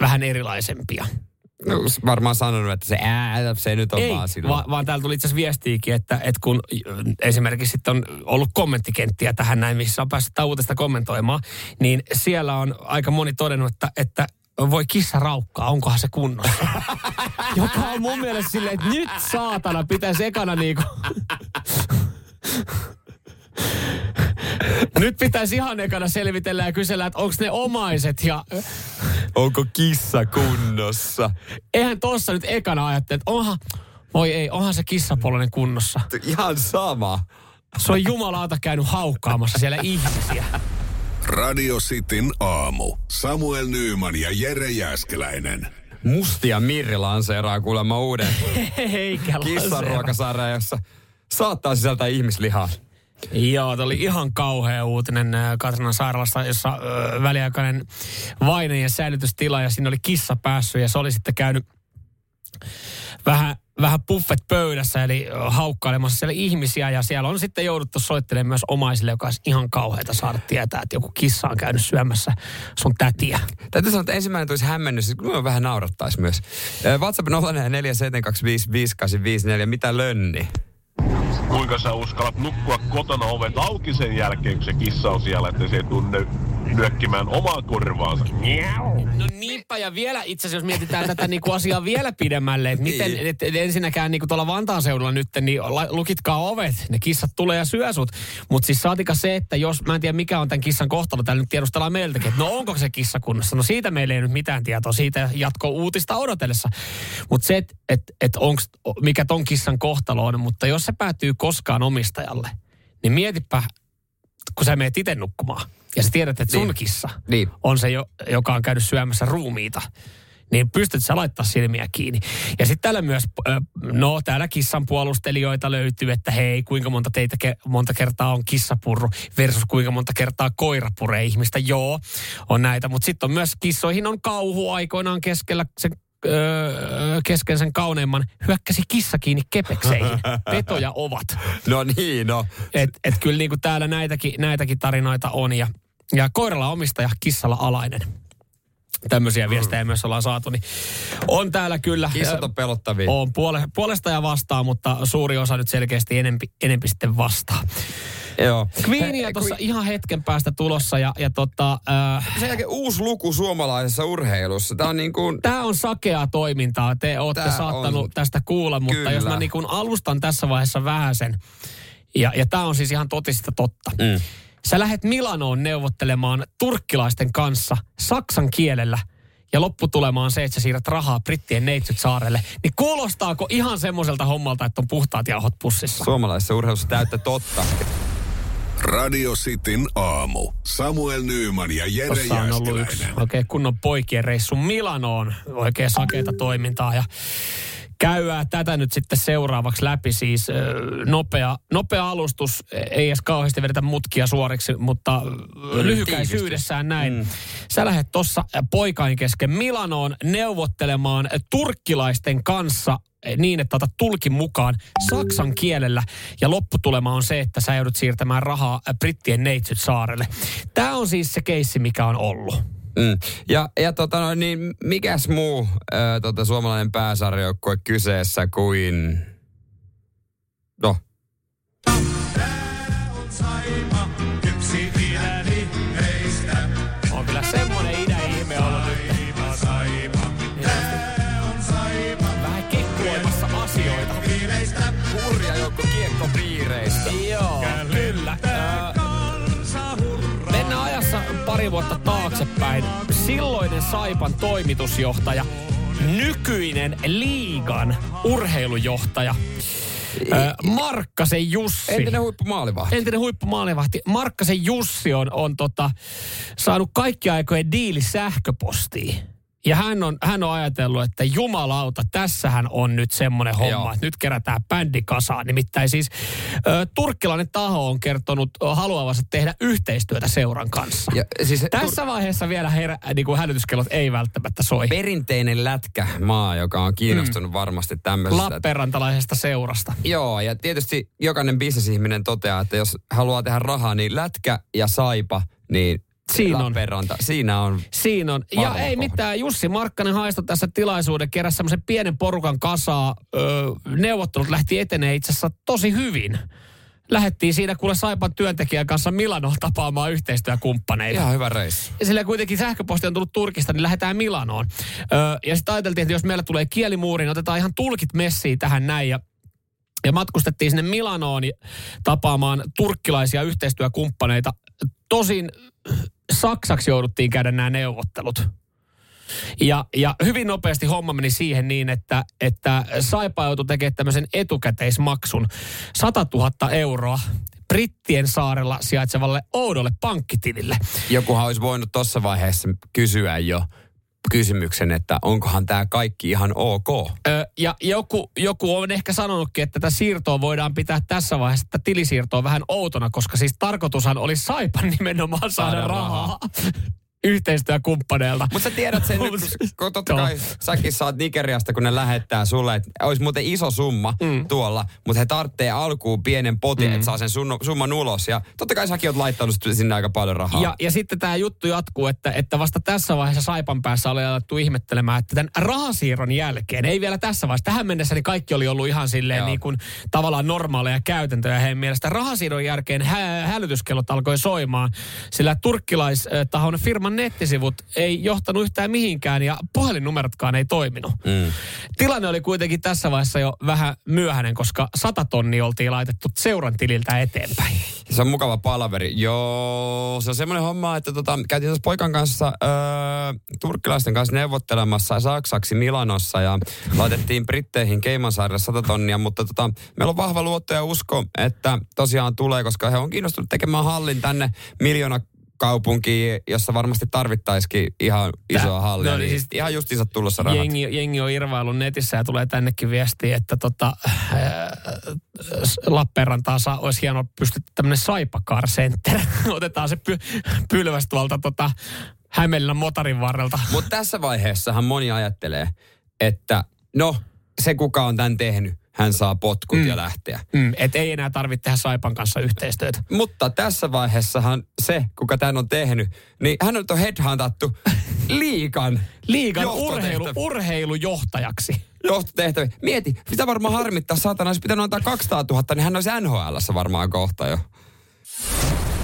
vähän erilaisempia. No, varmaan sanonut, että se se nyt on ei, vaan silloin. Vaan täällä tuli itse asiassa viestiikin, että kun esimerkiksi sitten on ollut kommenttikenttiä tähän näin, missä on päässyt uutesta kommentoimaan, niin siellä on aika moni todennut, että voi kissa raukkaa, onkohan se kunnossa? Joka on mun mielestä silleen, että nyt saatana pitäisi ekana niinku... Nyt pitäisi ihan ekana selvitellä ja kysellä, että onko ne omaiset ja... Onko kissa kunnossa? Eihän tossa nyt ekana ajattele, että onhan se kissapoloinen kunnossa. Ihan sama. Se on jumalauta käynyt haukkaamassa siellä ihmisiä. Radio Cityn aamu. Samuel Nyyman ja Jere Jääskeläinen. Musti ja Mirri lanseeraa kuulemma uuden kissanruokasarjan, jossa saattaa sisältää ihmislihaa. Joo, tämä oli ihan kauhea uutinen Katrinan sairaalasta, jossa väliaikainen vainen ja säilytystila, ja siinä oli kissa päässyt, ja se oli sitten käynyt vähän buffet pöydässä, eli haukkailemassa siellä ihmisiä, ja siellä on sitten jouduttu soittelemaan myös omaisille, joka on ihan kauheata saada tietää, että joku kissa on käynyt syömässä sun tätiä. Täytyy sanoa, että ensimmäinen tulisi hämmennys, kun minua vähän naurattaisi myös. WhatsApp 047255854, mitä lönni? Kuinka sä uskallat nukkua kotona ovet auki sen jälkeen, kun se kissa on siellä, että se ei tunne nyökkimään omaa korvaansa. No niinpä, ja vielä itse asiassa, jos mietitään tätä niinku asiaa vielä pidemmälle, että miten ensinnäkään niinku tuolla Vantaan seudulla nyt, niin lukitkaa ovet, ne kissat tulee ja syö sut. Mutta siis saatika se, että jos, mä en tiedä mikä on tämän kissan kohtalo, täällä nyt tiedustellaan meiltäkin, että no onko se kissa kunnossa? No siitä meillä ei nyt mitään tietoa, siitä jatko uutista odotellessa. Mutta se, että mikä ton kissan kohtalo on, mutta jos se päätyy koskaan omistajalle, niin mietipä, kun sä meet itse nukkumaan ja sä tiedät, että sun kissa on se, joka on käynyt syömässä ruumiita, niin pystyt sä laittaa silmiä kiinni. Ja sitten täällä myös, täällä kissan puolustelijoita löytyy, että hei, kuinka monta teitä monta kertaa on kissapurru versus kuinka monta kertaa koira puree ihmistä. Joo, on näitä, mutta sitten on myös kissoihin on kauhu aikoinaan kesken sen kauneimman hyökkäsi kissa kiinni kepekseihin. Petoja ovat. No niin, no. Että kyllä niin kuin täällä näitäkin tarinoita on. Ja koiralla omistaja, kissalla alainen. Tämmöisiä viestejä myös ollaan saatu. Niin on täällä kyllä. Kissat on pelottavia. On puolesta ja vastaan, mutta suuri osa nyt selkeästi enempi sitten vastaa. Joo. Queenia tuossa ihan hetken päästä tulossa ja sen jälkeen uusi luku suomalaisessa urheilussa. Tämä on niin kuin... Tämä on sakeaa toimintaa. Te olette saattanut tästä kuulla, mutta kyllä. Jos mä niin kuin alustan tässä vaiheessa vähän sen. Ja tämä on siis ihan totista totta. Mm. Sä lähdet Milanoon neuvottelemaan turkkilaisten kanssa saksan kielellä. Ja lopputulemaan on se, että sä siirrät rahaa brittien neitsyt saarelle. Niin kuulostaako ihan semmoiselta hommalta, että on puhtaat jauhot pussissa? Suomalaisessa urheilussa täyttä totta. Radio Cityn aamu. Samuel Nyyman ja Jere Jääskeläinen. Tossa on ollut yksi oikein kunnon poikien reissu Milanoon. Oikein sakeita toimintaa ja käydää tätä nyt sitten seuraavaksi läpi. Siis nopea alustus, ei edes kauheasti vedetä mutkia suoriksi, mutta lyhykäisyydessään näin. Mm. Sä lähdet tuossa poikain kesken Milanoon neuvottelemaan turkkilaisten kanssa niin, että otat tulkin mukaan saksan kielellä. Ja lopputulema on se, että sä joudut siirtämään rahaa brittien neitsyt saarelle. Tää on siis se keissi, mikä on ollut. Mm. Ja niin mikäs muu suomalainen pääsarjoukkue kyseessä kuin... No. On kyllä semmoinen idä-ihme ollut nyt. Vähän kekkulemassa asioita. Hurja joukko kiekkopiireistä. Joo, kyllä. Pari vuotta taaksepäin silloinen Saipan toimitusjohtaja, nykyinen liigan urheilujohtaja Markkasen Jussi. Entinen huippumaalivahti. Markkasen Jussi on saanut kaikki aikojen diili sähköpostiin. Ja hän on ajatellut, että jumalauta, tässähän on nyt semmoinen homma, että nyt kerätään bändi kasaan. Nimittäin siis turkkilainen taho on kertonut haluavansa tehdä yhteistyötä seuran kanssa. Ja, siis, tässä vaiheessa vielä hälytyskellot ei välttämättä soi. Perinteinen lätkämaa, joka on kiinnostunut varmasti tämmöisestä. Lappeenrantalaisesta seurasta. Joo, ja tietysti jokainen bisnesihminen toteaa, että jos haluaa tehdä rahaa, niin lätkä ja Saipa, niin Siinä on. Ja ei mitään, Jussi Markkanen haistoi tässä tilaisuuden, keräsi semmoisen pienen porukan kasaa. Neuvottelut lähti etenee itse asiassa tosi hyvin. Lähettiin siinä kuule Saipan työntekijän kanssa Milanoon tapaamaan yhteistyökumppaneita. Ihan hyvä reissu. Ja sillä kuitenkin sähköposti on tullut Turkista, niin lähdetään Milanoon. Ja sitten ajateltiin, että jos meillä tulee kielimuuri, niin otetaan ihan tulkit messiin tähän näin. Ja matkustettiin sinne Milanoon tapaamaan turkkilaisia yhteistyökumppaneita. Tosin saksaksi jouduttiin käydä nämä neuvottelut. Ja hyvin nopeasti homma meni siihen niin, että Saipa joutui tekemään tämmöisen etukäteismaksun 100 000 euroa Brittien saarella sijaitsevalle oudolle pankkitilille. Jokuhan olisi voinut tuossa vaiheessa kysyä jo kysymyksen, että onkohan tämä kaikki ihan ok. Ja joku on ehkä sanonutkin, että tätä siirtoa voidaan pitää tässä vaiheessa, että tilisiirtoa vähän outona, koska siis tarkoitushan oli Saipan nimenomaan saada rahaa yhteistyökumppaneelta. Mutta sä tiedät sen nyt, kun totta kai säkin saat Nigeriasta, kun ne lähettää sulle, että olisi muuten iso summa tuolla, mutta he tarvitsee alkuun pienen potin, että saa sen summan ulos. Ja totta kai säkin oot laittanut sinne aika paljon rahaa. Ja sitten tämä juttu jatkuu, että vasta tässä vaiheessa Saipan päässä oli alettu ihmettelemään, että tämän rahasiirron jälkeen, ei vielä tässä vaiheessa, tähän mennessä niin kaikki oli ollut ihan silleen niin kuin tavallaan normaaleja käytäntöjä heidän mielestä. Rahasiirron jälkeen hälytyskellot alkoi soimaan, sillä turkkilaistahon firman nettisivut ei johtanut yhtään mihinkään ja puhelinnumerotkaan ei toiminut. Tilanne oli kuitenkin tässä vaiheessa jo vähän myöhäinen, koska 100 000 oltiin laitettu seuran tililtä eteenpäin. Se on mukava palaveri. Joo, se on semmoinen homma, että käytiin tuossa poikan kanssa, turkkilaisten kanssa neuvottelemassa saksaksi Milanossa ja laitettiin Britteihin Caymansaarelle 100 000, mutta meillä on vahva luotto ja usko, että tosiaan tulee, koska he on kiinnostunut tekemään hallin tänne miljoonakaupunkiin, jossa varmasti tarvittaisikin ihan isoa hallia. No, niin siis ihan justiinsa tulossa rahat. Jengi on irvaillut netissä ja tulee tännekin viesti, että Lappeenrantaan olisi hienoa pystytty tämmöinen Saipa Car Center. Otetaan se pylväs tuolta Hämeenlinnan motarin varrelta. Mutta tässä vaiheessahan moni ajattelee, että no se kuka on tämän tehnyt, hän saa potkut ja lähteä. Et ei enää tarvitse tehdä Saipan kanssa yhteistyötä. Mutta tässä vaiheessahan se, kuka tämän on tehnyt, niin hän on headhuntattu liigan urheilujohtajaksi. Johtotehtäviä. Mieti, mitä varmaan harmittaa saatana, olisi pitänyt antaa 200 000, niin hän olisi NHL:ssä varmaan kohta jo.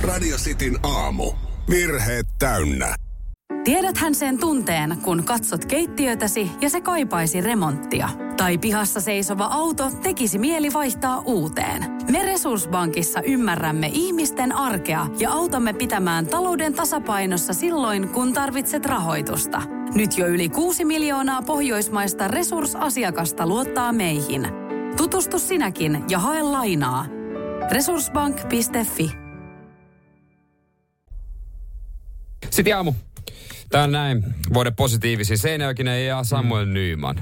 Radio Cityn aamu. Virheet täynnä. Tiedäthän sen tunteen, kun katsot keittiötäsi ja se kaipaisi remonttia. Tai pihassa seisova auto tekisi mieli vaihtaa uuteen. Me Resurssbankissa ymmärrämme ihmisten arkea ja autamme pitämään talouden tasapainossa silloin, kun tarvitset rahoitusta. Nyt jo yli 6 miljoonaa pohjoismaista resursasiakasta luottaa meihin. Tutustu sinäkin ja hae lainaa. Resurssbank.fi. Sitten aamu. Tää on näin, vuoden positiivisia. Seinäjokinen ja Samuel Nyman.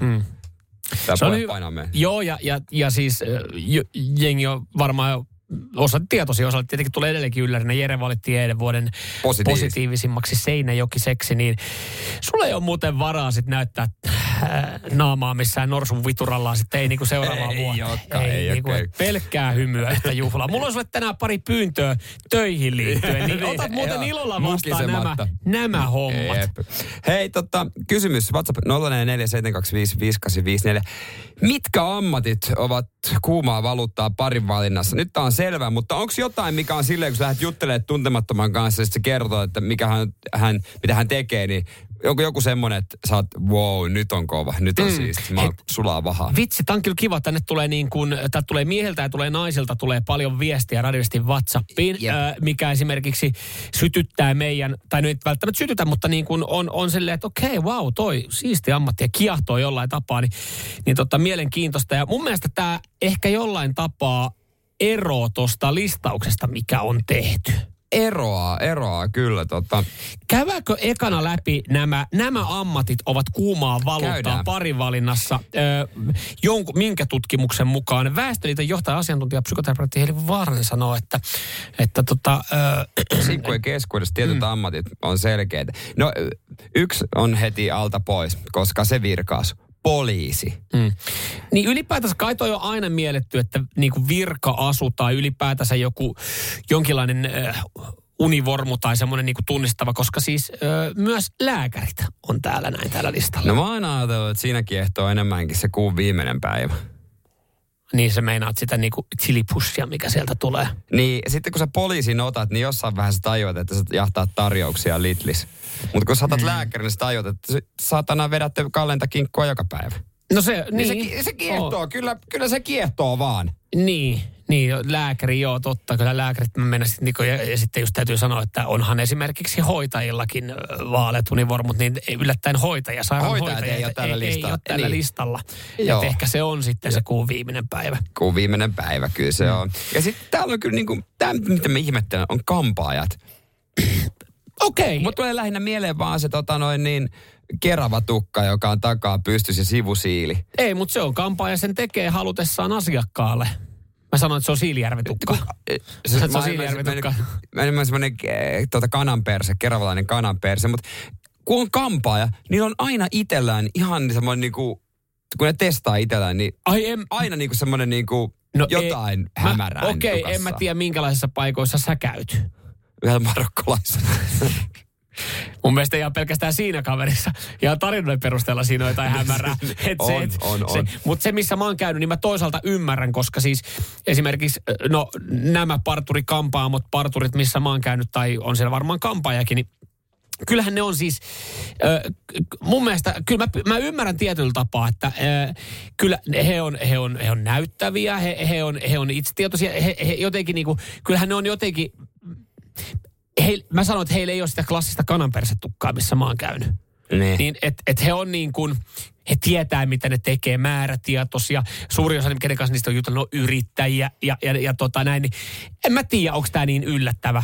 Tää se on hyvä. Joo, ja siis jengi on varmaan jo osa tietenkin tulee edelleenkin yllärinä. Jere valittiin eilen vuoden positiivisimmaksi Seinäjokiseksi, niin sulla ei ole muuten varaa sit näyttää naamaa missään norsun viturallaan sitten ei niinku seuraavaan vuoteen. Ei pelkkää hymyä yhtä juhlaa. Mulla on sulle tänään pari pyyntöä töihin liittyen, niin otat muuten ilolla vastaan nämä hommat. Hei, kysymys WhatsApp 047255854. Mitkä ammatit ovat kuumaa valuuttaa parin valinnassa? Nyt tää on selvä, mutta onko jotain, mikä on silleen, kun sä lähdet juttelemaan tuntemattoman kanssa ja se kertoo, että mikä mitä hän tekee, niin onko joku semmoinen, että sä oot, wow, nyt on kova, nyt on siisti, mä oon sulaa vahaa. Vitsi, tää on kyllä kiva, tänne tulee niin kuin, tää tulee mieheltä ja tulee naisilta, tulee paljon viestiä radioisesti WhatsAppiin, mikä esimerkiksi sytyttää meidän, tai nyt välttämättä sytytä, mutta niin kuin on silleen, että okei, wow, toi siisti ammatti ja kiehtoo jollain tapaa, niin mielenkiintoista. Ja mun mielestä tää ehkä jollain tapaa eroa tuosta listauksesta, mikä on tehty. Eroaa, kyllä. Käydäänkö ekana läpi nämä ammatit ovat kuumaa valuuttaa parivalinnassa? Minkä tutkimuksen mukaan? Väestöliiton johtaja asiantuntija psykoterapeutti Heli Vaaranen sanoo, että sinkkujen keskuudessa tietyt ammatit on selkeitä. No, yksi on heti alta pois, koska se virkaas. Poliisi. Niin ylipäätänsä kai toi on aina mielletty, että niinku virka-asu tai ylipäätänsä jonkinlainen univormu tai semmoinen niin kuin tunnistava, koska siis myös lääkärit on täällä näin täällä listalla. No mä aina ajatellut, että siinäkin ehtoo enemmänkin se kuun viimeinen päivä. Niin se meinaat sitä niinku chilipussia, mikä sieltä tulee. Niin, sitten kun sä poliisin otat, niin jossain vähän sä tajuat, että sä jahtaat tarjouksia Lidlissä. Mutta kun sä otat lääkärin, niin sä tajuat, että saatana vedätte kalleinta kinkkua joka päivä. No se, niin. Se kiehtoo, kyllä se kiehtoo vaan. Niin, lääkäri, joo, totta. Kyllä lääkärit mennä sitten, niinku, ja sitten just täytyy sanoa, että onhan esimerkiksi hoitajillakin vaaleat univormut, niin yllättäen hoitaja, sairaanhoitaja ei ole tällä listalla. Että ehkä se on sitten se kuun viimeinen päivä. Kuun viimeinen päivä, kyllä se on. Ja sitten täällä on kyllä niin kuin, tämä mitä me ihmettelen, on kampaajat. Okei. Mutta tulee lähinnä mieleen vaan se kerava tukka, joka on takaa pystys ja sivusiili. Ei, mutta se on kampaaja, sen tekee halutessaan asiakkaalle. Mä sanoin, että se on siilijärvetukka. Se on siilijärvetukka. Mä en ole semmoinen kananperse, keravalainen kananperse, mutta kun on kampaaja, niin on aina itsellään ihan semmoinen niinku, kun ne testaa itsellään, niin aina niinku semmoinen niinku jotain hämärää. Okei, en mä tiedä minkälaisissa paikoissa sä käyt. Yhdellä marokkolaisella. Mun mielestä ihan pelkästään siinä kaverissa. Ihan tarinoiden perusteella siinä on jotain hämärää. Mutta se, missä mä oon käynyt, niin mä toisaalta ymmärrän, koska siis esimerkiksi nämä parturikampaamot, parturit, missä mä oon käynyt, tai on siellä varmaan kampaajakin, niin kyllähän ne on siis, mun mielestä, kyllä mä ymmärrän tietyllä tapaa, että kyllä he on näyttäviä, he on itsetietoisia, he jotenkin niinku, kyllähän ne on jotenkin... Mä sanoin, että heillä ei ole sitä klassista kananpersetukkaa, missä mä oon käynyt. Niin, et he on niin kuin, he tietää, mitä ne tekee, määrätietoisia. Suurin osa, kenen kanssa niistä on jutellut, on yrittäjiä ja näin. Niin en mä tiedä, onko tää niin yllättävä.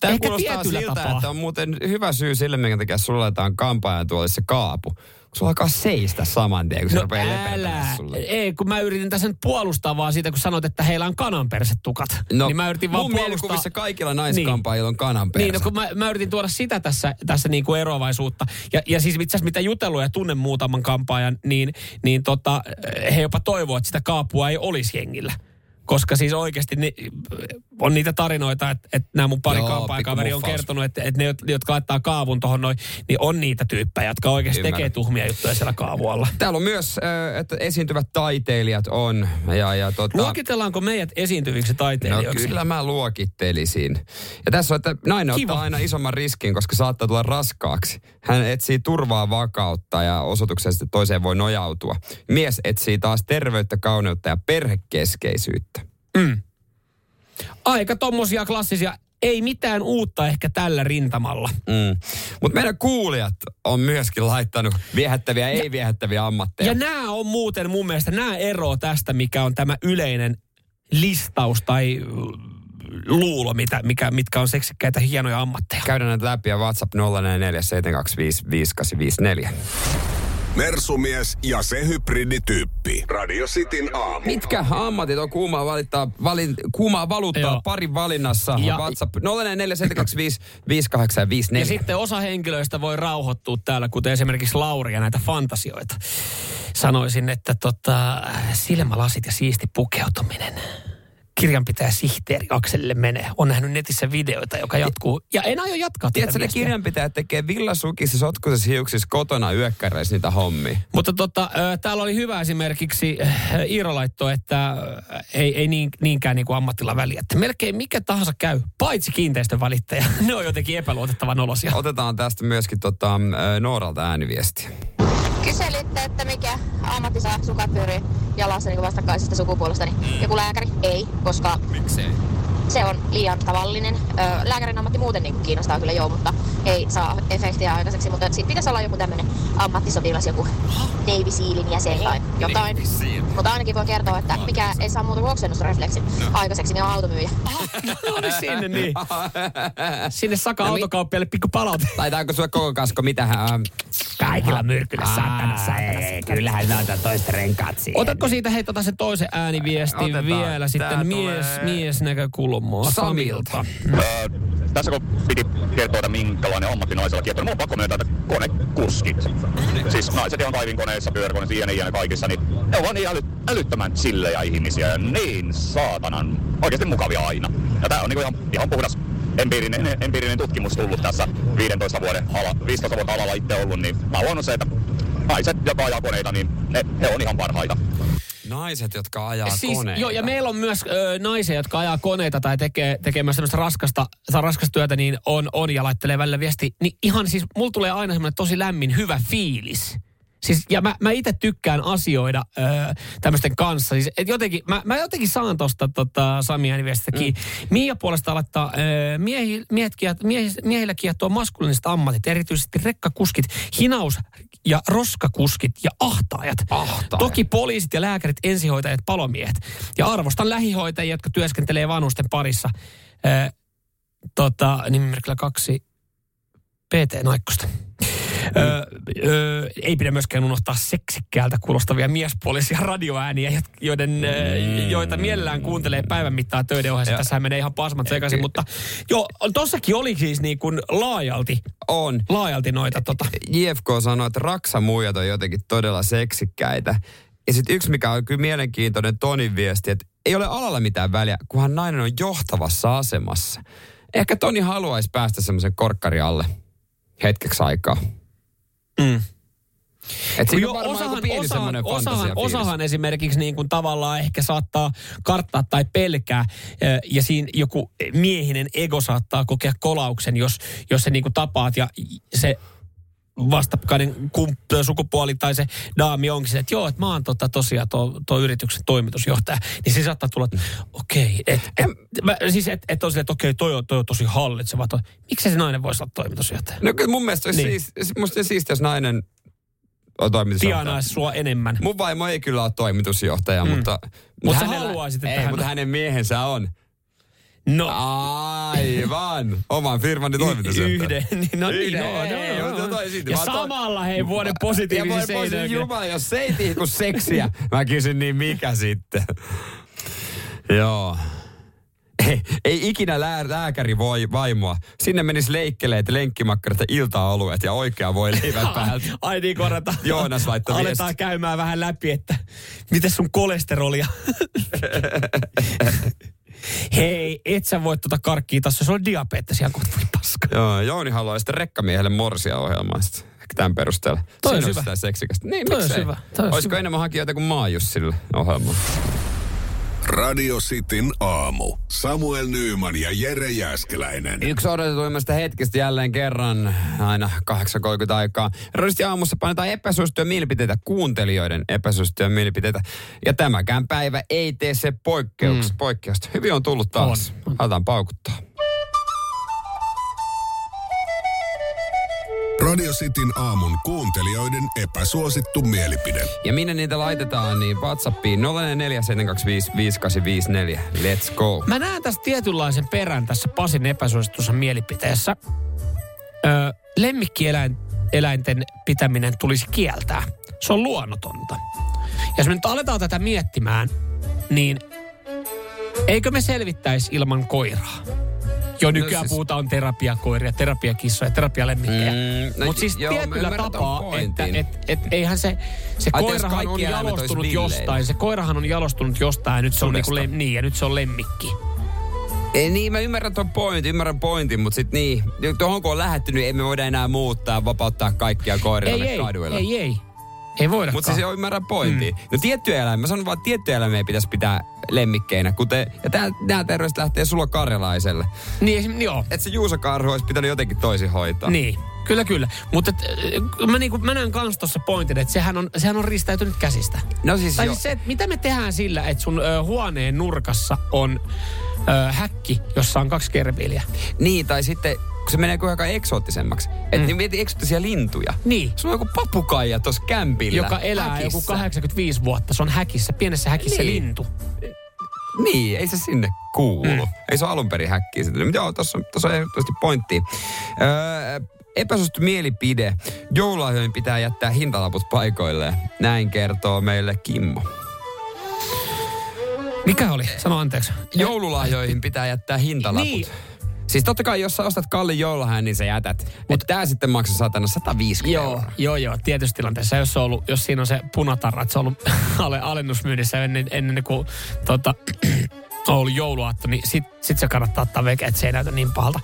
Tämä ehkä kuulostaa siltä, tapaa. Että on muuten hyvä syy sille, minkä takia sulla laitetaan kampaajan tuolissa kaapu. Kun sulla alkaa seistä saman tien, kun se rupeaa lepäilemään sulle. Ei, kun mä yritin tässä nyt puolustaa vaan siitä, kun sanoit, että heillä on kananpersetukat. No, niin mä yritin vaan puolustaa. Mun mielikuvissa kaikilla naiskampaajilla on kananperse. Niin, kun mä yritin tuoda sitä tässä niinku eroavaisuutta. Ja siis itse asiassa mitä jutelua ja tunnen muutaman kampaajan, niin he jopa toivovat, että sitä kaapua ei olisi jengillä. Koska siis oikeasti on niitä tarinoita, että nämä mun pari kampaajakaveri on kertonut, että ne, jotka laittaa kaavun tuohon noin, niin on niitä tyyppejä, jotka oikeasti tekee tuhmia juttuja siellä kaavualla. Täällä on myös, että esiintyvät taiteilijat on. Luokitellaanko meidät esiintyviksi taiteilijoiksi? No kyllä mä luokittelisin. Ja tässä on, että nainen ottaa aina isomman riskin, koska saattaa tulla raskaaksi. Hän etsii turvaa, vakautta ja osoituksesta toiseen voi nojautua. Mies etsii taas terveyttä, kauneutta ja perhekeskeisyyttä. Aika tommosia klassisia, ei mitään uutta ehkä tällä rintamalla. Mutta meidän kuulijat on myöskin laittanut viehättäviä, ei-viehättäviä ammatteja. Ja nämä on muuten mun mielestä, nämä eroo tästä, mikä on tämä yleinen listaus tai luulo, mitkä on seksikkäitä hienoja ammatteja. Käydään näitä läpi ja WhatsApp 044 725 5854. Mersumies ja se hybridityyppi. Radio Cityn aamu. Mitkä ammatit on kuumaa valuuttaa parin valinnassa? Ja WhatsApp 047255854. Ja sitten osa henkilöistä voi rauhoittua täällä, kuten esimerkiksi Lauri ja näitä fantasioita. Sanoisin, että silmälasit ja siisti pukeutuminen. Kirjanpitäjä sihteeri Akselille menee. On nähnyt netissä videoita, joka jatkuu. Ja en aio jatkaa tätä viestiä. Tiedätkö, ne kirjanpitäjät tekee villasukissa, sotkuisessa hiuksissa kotona yökkäreissä niitä hommia. Mutta täällä oli hyvä esimerkiksi Iiro laittoi, että ei niinkään niin kuin ammattilla väliä. Että melkein mikä tahansa käy, paitsi kiinteistön valittaja. Ne on jotenkin epäluotettavan olosia. Otetaan tästä myöskin Nooralta ääniviestiä. Kyselitte, että mikä ammatti saa sukapyöriä jalassa niin vastakkaisesta sukupuolesta, niin joku lääkäri? Ei, koska miksei? Se on liian tavallinen. Lääkärin ammatti muuten niin kiinnostaa kyllä joo, mutta ei saa efektiä aikaiseksi. Mutta sitten pitäisi olla joku tämmöinen ammattisotilas, joku Navy Sealin jäsen tai jotain. Mutta ainakin voi kertoa, että mikä ei saa muuta vuoksennusrefleksin aikaiseksi, niin on automyyjä. No sinne niin. Sinne Saka-autokauppialle pikku palaut. Laitaanko sulle koko kasko? Mitähän? Kaikilla myrkyllä saattanassa. Kyllähän laitan toista renkaat siihen. Otatko siitä hei sen toisen ääniviestin vielä sitten miesnäkökulmaa Samilta? Tässä kun piti kertoa, minkälainen ammatti naisella kiehtoo, niin mulla on pakko myöntää, että konekuskit. Siis naiset ihan kaivinkoneissa, pyöräkoneissa, ja kaikissa, niin ne on vaan niin älyttömän chillejä ihmisiä ja niin saatanan oikeasti mukavia aina. Ja tää on niinku ihan puhdas empiirinen tutkimus tullut tässä 15 vuotta alalla itse ollut, niin mä huomannut se, että naiset, jotka ajaa koneita, niin he on ihan parhaita. Naiset, jotka ajaa koneita. Joo, ja meillä on myös naisia, jotka ajaa koneita tai tekee myös semmoista raskasta työtä, niin on ja laittelee välillä viestiä. Niin ihan siis, mulla tulee aina semmoinen tosi lämmin, hyvä fiilis. Siis, ja mä itse tykkään asioida tämmöisten kanssa. Siis, et jotenkin, mä jotenkin saan tosta Sami ääniviestistäkin. Miia puolestaan laittaa miehillä kiehtoo maskuliiniset ammatit, erityisesti rekkakuskit, hinaus- ja roskakuskit ja ahtaajat. Toki poliisit ja lääkärit, ensihoitajat, palomiehet. Ja arvostan lähihoitajia, jotka työskentelee vanhusten parissa. Nimimerkillä 2 PT-naikkosta. Ei pidä myöskään unohtaa seksikkäältä kuulostavia miespuolisia radioääniä, joita mielellään kuuntelee päivän mittaan töiden ohessa. Tässähän menee ihan pasmat sekaisin, mutta joo, tossakin oli siis niin kuin laajalti noita JFK sanoi, että raksamuijat on jotenkin todella seksikkäitä. Ja sitten yksi, mikä on kyllä mielenkiintoinen Tonin viesti, että ei ole alalla mitään väliä, kunhan nainen on johtavassa asemassa. Ehkä Toni haluaisi päästä semmoisen korkkari alle hetkeksi aikaa. Osahan esimerkiksi niin kuin tavallaan ehkä saattaa karttaa tai pelkää, ja siinä joku miehinen ego saattaa kokea kolauksen, jos se niin kuin tapaat ja se vastapkainen sukupuoli tai se daami onkin se, että joo, että mä oon tosiaan tuo yrityksen toimitusjohtaja, niin se saattaa tulla, että okei, on silleen, että okei, toi on tosi hallitseva. Miksi se nainen voisi olla toimitusjohtaja? No kyllä mun mielestä olisi siistiä, jos nainen on toimitusjohtaja. Tienaisi sua enemmän. Mun vaimo ei kyllä ole toimitusjohtaja, mutta sä haluaisit, että mutta hänen miehensä on. No. Aivan. Oman firmani toimitusjohtaja. Ja samalla hei vuoden positiivisen seinäkin. Jumala, jos se ei tihku seksiä, mä kysyn niin mikä sitten. Joo. Ei ikinä lääkäri voi vaimoa. Sinne menisi leikkeleet, lenkkimakkarat ja ilta-alueet ja oikea voi leivän päältä. Ai niin, korjataan. Joonas laittoi viesti. Aletaan käymään vähän läpi, että miten sun kolesterolia... Hei, et sä voi karkkia taas, jos on diabeettisia kohta, voi paska. Joo, Jouni haluaa sitten rekkamiehelle morsia-ohjelmaa sitten tämän perusteella. Toi on hyvä. Sitä seksikästä. Niin, toi miksei? Olisiko enemmän hakijoita kuin Maajussin ohjelmaa? Radio Cityn aamu. Samuel Nyyman ja Jere Jääskeläinen. Yksi odotetuimmasta hetkistä jälleen kerran, aina 8.30 aikaa. Radisti aamussa painetaan epäsuosittuja mielipiteitä, kuuntelijoiden epäsuosittuja mielipiteitä. Ja tämäkään päivä ei tee se poikkeusta. Hyvin on tullut taas. Halutaan paukuttaa. Radio Cityn aamun kuuntelijoiden epäsuosittu mielipide. Ja minne niitä laitetaan, niin WhatsAppiin 047255854. Let's go. Mä näen tässä tietynlaisen perän tässä Pasin epäsuositussa mielipiteessä. Lemmikkieläinten pitäminen tulisi kieltää. Se on luonnotonta. Ja jos me nyt aletaan tätä miettimään, niin eikö me selvittäisi ilman koiraa? Jo nykyään puhutaan terapiakoiria, terapiakissoja, terapialemmikkejä. Mutta siis tietyllä tapaa, että eihän se koirahan on jalostunut jostain. Se koirahan on jalostunut jostain ja nyt se on, nyt se on lemmikki. Ei niin, mä ymmärrän pointin, mutta sit niin, tuohon kun on lähettynyt, emme voida enää muuttaa, vapauttaa kaikkia koiria kaduilla. Ei voidakaan. Mutta siis ymmärrän pointin. No tiettyjä eläimiä, mä sanon vaan, tiettyjä eläimiä pitäisi pitää lemmikkeinä. Nämä terveiset lähtee sulla karjalaiselle. Niin, joo. Että se Juusakarhu olisi pitänyt jotenkin toisin hoitaa. Niin, kyllä. Mutta mä näen kans tuossa pointin, että sehän on riistäytynyt käsistä. No siis tai siis se, että mitä me tehdään sillä, että sun huoneen nurkassa on häkki, jossa on 2 kerviiliä. Niin, tai sitten... kun se menee kuitenkaan eksoottisemmaksi. Että niin mieti eksoottisia lintuja. Niin. Sulla on joku papukaija tuossa kämpillä. Joka elää häkissä. Joku 85 vuotta. Se on häkissä, pienessä häkissä niin. Lintu. Niin, ei se sinne kuulu. Ei se ole alun perin häkkiä. Joo, tuossa on ehdottomasti pointtia. Epäsuosittu mielipide. Joululahjoihin pitää jättää hintalaput paikoilleen. Näin kertoo meille Kimmo. Mikä oli? Sano anteeksi. Joululahjoihin pitää jättää hintalaput. Niin. Siis totta kai, jos sä ostat kalliin joululahjan, niin sä jätät. Mutta tää sitten maksaa satana 150 euroa. Joo. Tietyssä tilanteessa, jos siinä on se punatarra, että se on ollut alennusmyynnissä ennen kuin ollut jouluaatto, niin sit se kannattaa ottaa veke, että se ei näytä niin pahalta.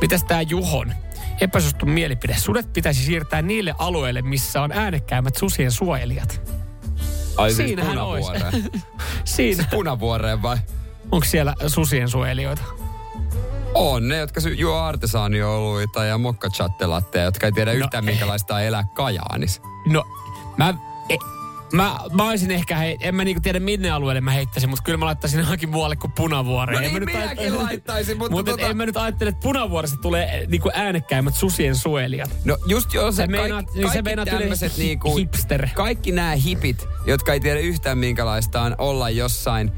Mitäs tää Juhon epäsuosittu mielipide? Sudet pitäisi siirtää niille alueille, missä on äänekkäimmät susien suojelijat. Ai siis Punavuoreen. Siis Punavuoreen vai? Onko siellä susien suojelijoita? On ne, jotka juo artesaanioluita ja mokkachattelatteja, jotka ei tiedä yhtään minkälaista on elää Kajaanis. No, mä olisin ehkä, en mä niinku tiedä minne alueelle mä heittäisin, mutta kyllä mä laittaisin johonkin muualle kuin Punavuoreen. No niin, minäkin laittaisin, mutta en mä nyt ajattele, että Punavuoressa tulee niinku äänekkäimmät susien suojelijat. No just jos se kaikki tämmöiset niinku hipster. Kaikki nämä hipit, jotka ei tiedä yhtään minkälaistaan olla jossain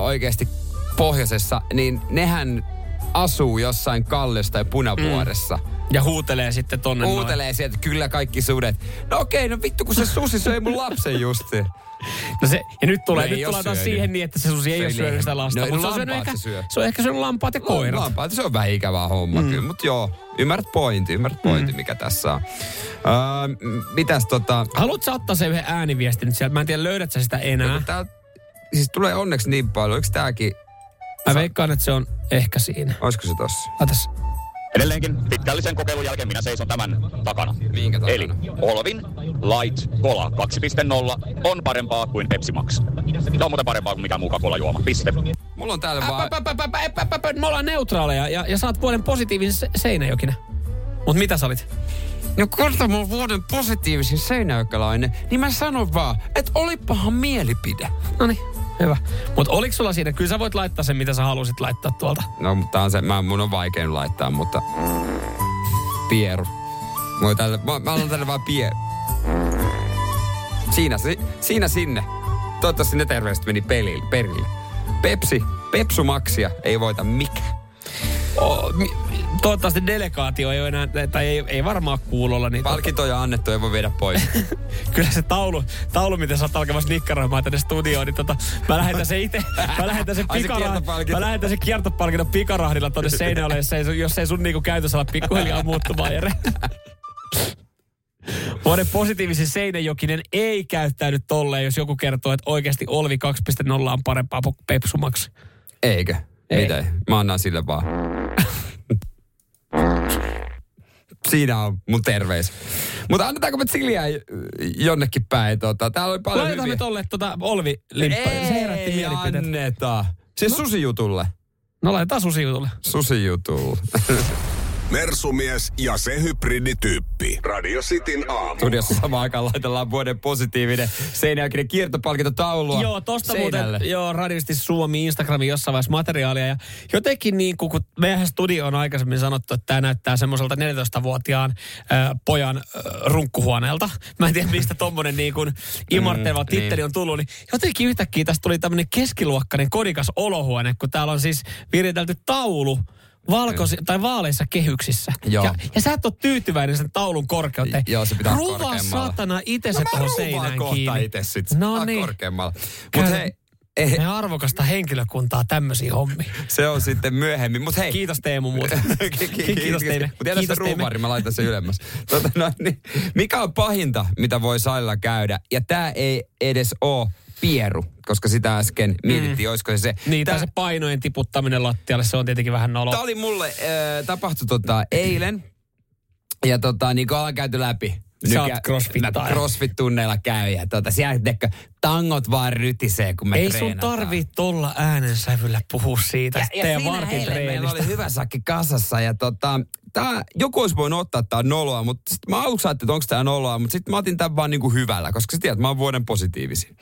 oikeasti pohjoisessa, niin nehän asuu jossain Kalliossa tai Punavuoressa. Ja huutelee sitten tonne noin. Huutelee sieltä, kyllä kaikki sudet. No okei, no vittu kun se susi söi mun lapsen justiin. No se, ja nyt tullaan taas siihen niin, että se susi ei ole syönyt sitä lasta. No, mutta se on ehkä syönyt lampaat ja koirat. Lampaat, se on vähän ikävää homma kyllä. Mutta joo, ymmärrät pointti, mikä tässä on. Mitäs haluatko sä ottaa se yhden ääniviestin nyt sieltä? Mä en tiedä, löydät sä sitä enää. No, tää, siis tulee onneksi niin paljon. Oliko tääkin? Mä veikkaan, että se on ehkä siinä. Olisiko se tossa? Otas. Edelleenkin pitkällisen kokeilun jälkeen minä seison tämän takana. Minkä takana? Eli Olvin Light Cola 2.0 on parempaa kuin Pepsi Max. Tämä on muuten parempaa kuin mikä muu Cola-juoma. Piste. Mulla on täällä vaan... Me ollaan neutraaleja ja sä oot vuoden positiivisen Seinäjokinen. Mut mitä sä olit? No kohta mun vuoden positiivisin seinäjökkäläinen, niin mä sanon vaan, että olipahan mielipide. Noniin. Hyvä. Mutta oliks sulla siinä? Kyllä sä voit laittaa sen, mitä sä halusit laittaa tuolta. No, mutta on se, mun on vaikein laittaa, mutta... Pieru. Mä annan tälle vaan Pieru. Siinä sinne. Toivottavasti ne terveiset meni perille. Pepsumaksia ei voita mikään. Toivottavasti delegaatio ei ole enää, tai ei varmaan kuulolla. Niin palkintoja annettu ei voi viedä pois. Kyllä se taulu miten sä oot alkamassa nikkaroimaan tänne studioon, niin mä lähetän se itse. Mä lähetän se kiertopalkinto pikarahdilla tonne Seinäjoelle, jos ei sun niinku käytös ala pikkuhiljaa muuttumaan, Jere. Vuoden positiivisen Seinäjokinen ei käyttäydy tolleen, jos joku kertoo, että oikeasti Olvi 2.0 on parempaa Pepsumaksi. Eikö? Ei. Mitä? Mä annan sille vaan. Siinä on mun terveys. Mutta annetaanko me Siljaa jonnekin päin? Täällä oli paljon laitetaan hyviä. Me tolle Olvi-limppa. Se herätti mielipiteet. Ei anneta. Siis susijutulle. No laitetaan susijutulle. Susijutulle. Mersumies ja se hybridityyppi. Radio Cityn aamu. Studiossa samaan aikaan laitellaan vuoden positiivinen Seinäjokinen kiertopalkintotaulua. Joo, tosta Seinälle. Muuten, joo, radiosti Suomi, Instagrami jossain vaiheessa materiaalia. Ja jotenkin niin kuin, kun meidän studio on aikaisemmin sanottu, että tämä näyttää semmoiselta 14-vuotiaan pojan runkkuhuoneelta. Mä en tiedä, mistä tommonen niin kuin imarteleva titteli niin on tullut. Niin jotenkin yhtäkkiä tästä tuli tämmönen keskiluokkainen kodikas olohuone, kun täällä on siis viritelty taulu. Tai vaaleissa kehyksissä. Ja sä et ole tyytyväinen sen taulun korkeuteen. Joo, se pitää korkeammalla. Ruvaa saatana itse se tuohon seinään kiinni. Itse sit. No niin. Korkeammalla. Mut hei. Me arvokasta henkilökuntaa tämmöisiä hommia. Se on sitten myöhemmin, mut hei. Kiitos Teemu muuten. Kiitos teille. Mut tiedä se ruuvari, mä laitan sen ylemmäs. Mikä on pahinta, mitä voi salilla käydä? Ja tää ei edes oo pieru, koska sitä äsken mietittiin, olisiko se... Niin, tai se painojen tiputtaminen lattialle, se on tietenkin vähän nolo. Tämä oli mulle, tapahtui eilen, ja niin kuin ollaan käyty läpi. Sä oot crossfittaja. Crossfit-tunneilla käy, ja siellä tangot vaan rytisee, kun me ei treenataan. Ei sun tarvii tolla äänensävyllä puhua siitä. Ja siinä eilen meillä oli hyvä sakki kasassa, ja joku olisi voinut ottaa, että tämä on noloa, mutta sit mä aluksi ajattelin, että onko tämä noloa, mutta sitten mä otin tämän vaan niinku hyvällä, koska sä tiedät, mä oon vuoden positiivisin.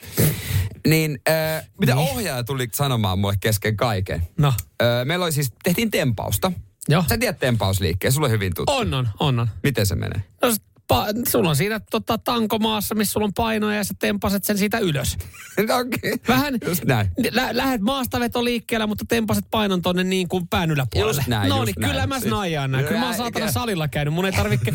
Niin, mitä ohjaaja tuli sanomaan mulle kesken kaiken? No. Meillä oli siis, tehtiin tempausta. Joo. Sä tiedät tempausliikkeen, sulle hyvin tuttu. On. Miten se menee? No, sulla on siinä tankomaassa, missä sulla on painoja ja sä tempaset sen siitä ylös. Okei. Vähän, just näin. Lähet maastavetoliikkeellä, mutta tempaset painon tonne niin kuin pään yläpuolelle. Just näin, no niin, kyllä mä snaijaan näin. Kyllä mä oon saatana salilla käynyt. Mun ei tarvitse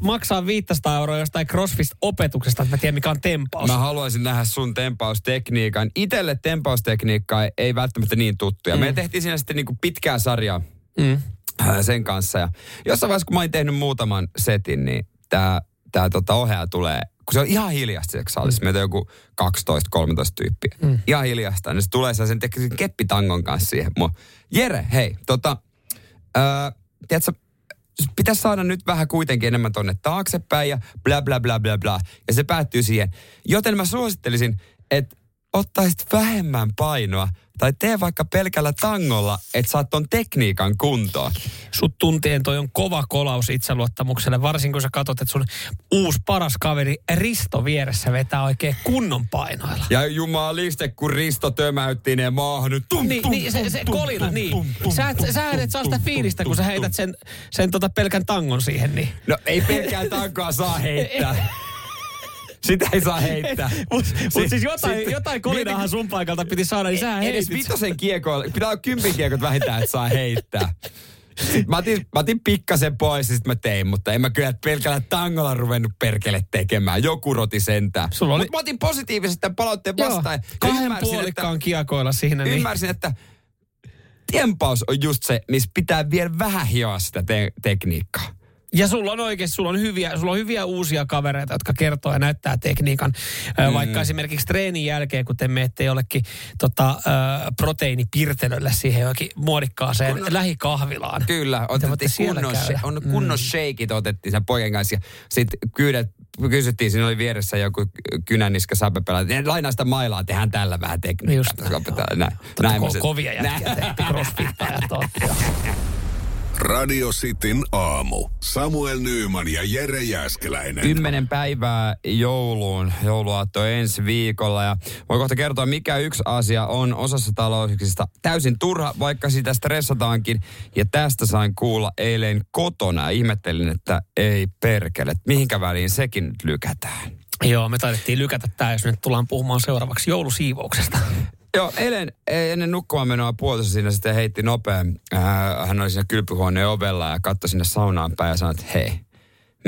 maksaa 500 € jostain CrossFit-opetuksesta, että mä tiedän mikä on tempaus. Mä haluaisin nähdä sun tempaustekniikan. Itelle tempaustekniikka ei välttämättä niin tuttuja. Me tehtiin siinä sitten niin kuin pitkää sarjaa sen kanssa. Ja jossain vaiheessa, kun mä oon tehnyt muutaman setin, niin tää ohjaaja tulee kun se on ihan hiljasta seksuaalisesti, meitä on joku 12-13 tyyppiä. Ihan hiljasta, niin se tulee sen keppitangon kanssa siihen. Jere, hei, tiedätkö, pitäisi saada nyt vähän kuitenkin enemmän tonne taaksepäin ja bla bla bla bla bla. Ja se päättyy siihen. Joten mä suosittelisin, että ottaisit vähemmän painoa tai tee vaikka pelkällä tangolla, että saat ton tekniikan kuntoon. Sut tuntien toi on kova kolaus itseluottamukselle, varsinkin kun sä katsot, että sun uusi paras kaveri Risto vieressä vetää oikein kunnon painoilla. Ja jumaliste, kun Risto tömäytti ne maahan nyt. Tum, se kolina. Sä et saa sitä fiilistä, kun sä heität sen pelkän tangon siihen. Niin. No ei pelkää tankoa saa heittää. Sitä ei saa heittää. Mutta siis jotain kolinaahan sun paikalta piti saada, niin sä heitit. Edes vitosen kiekoilla. Pitää olla 10 kiekot vähintään, että saa heittää. Mä otin pikkasen pois ja sit mä tein, mutta en mä kyllä pelkällä tangolla ruvennut perkele tekemään. Joku roti sentään. Mutta mä otin positiivisesti tämän palautteen vastaan. Kahden puolikkaan kiekoilla siinä. Ymmärsin, että tiempaus on just se, missä pitää vielä vähän hioa sitä tekniikkaa. Ja sulla on oikeasti, sulla on hyviä uusia kavereita, jotka kertoo ja näyttää tekniikan. Vaikka esimerkiksi treenin jälkeen, kun te menette jollekin proteiinipirtelölle siihen johonkin muodikkaaseen lähikahvilaan. Kyllä, on kunnon shakeit otettiin sen poiken kanssa. Sitten kysyttiin, siinä oli vieressä joku kynänniska sapepelä. Lainaa sitä mailaa, tehdään tällä vähän tekniikkaa. Kovia jätkiä tehtiin, crossfittajat on. Radio Cityn aamu. Samuel Nyyman ja Jere Jääskeläinen. 10 päivää jouluun. Jouluaatto ensi viikolla ja voi kohta kertoa, mikä yksi asia on osassa talouksista täysin turha, vaikka sitä stressataankin. Ja tästä sain kuulla eilen kotona. Ihmettelin, että ei perkele. Mihinkä väliin sekin nyt lykätään? Joo, me taidettiin lykätä tämä, jos nyt tullaan puhumaan seuraavaksi joulusiivouksesta. Joo, eilen ennen nukkumaan menoa puolitoista siinä sitten heitti nopean. Hän oli siinä kylpyhuoneen ovella ja katsoi sinne saunaan päin ja sanoi, että hei,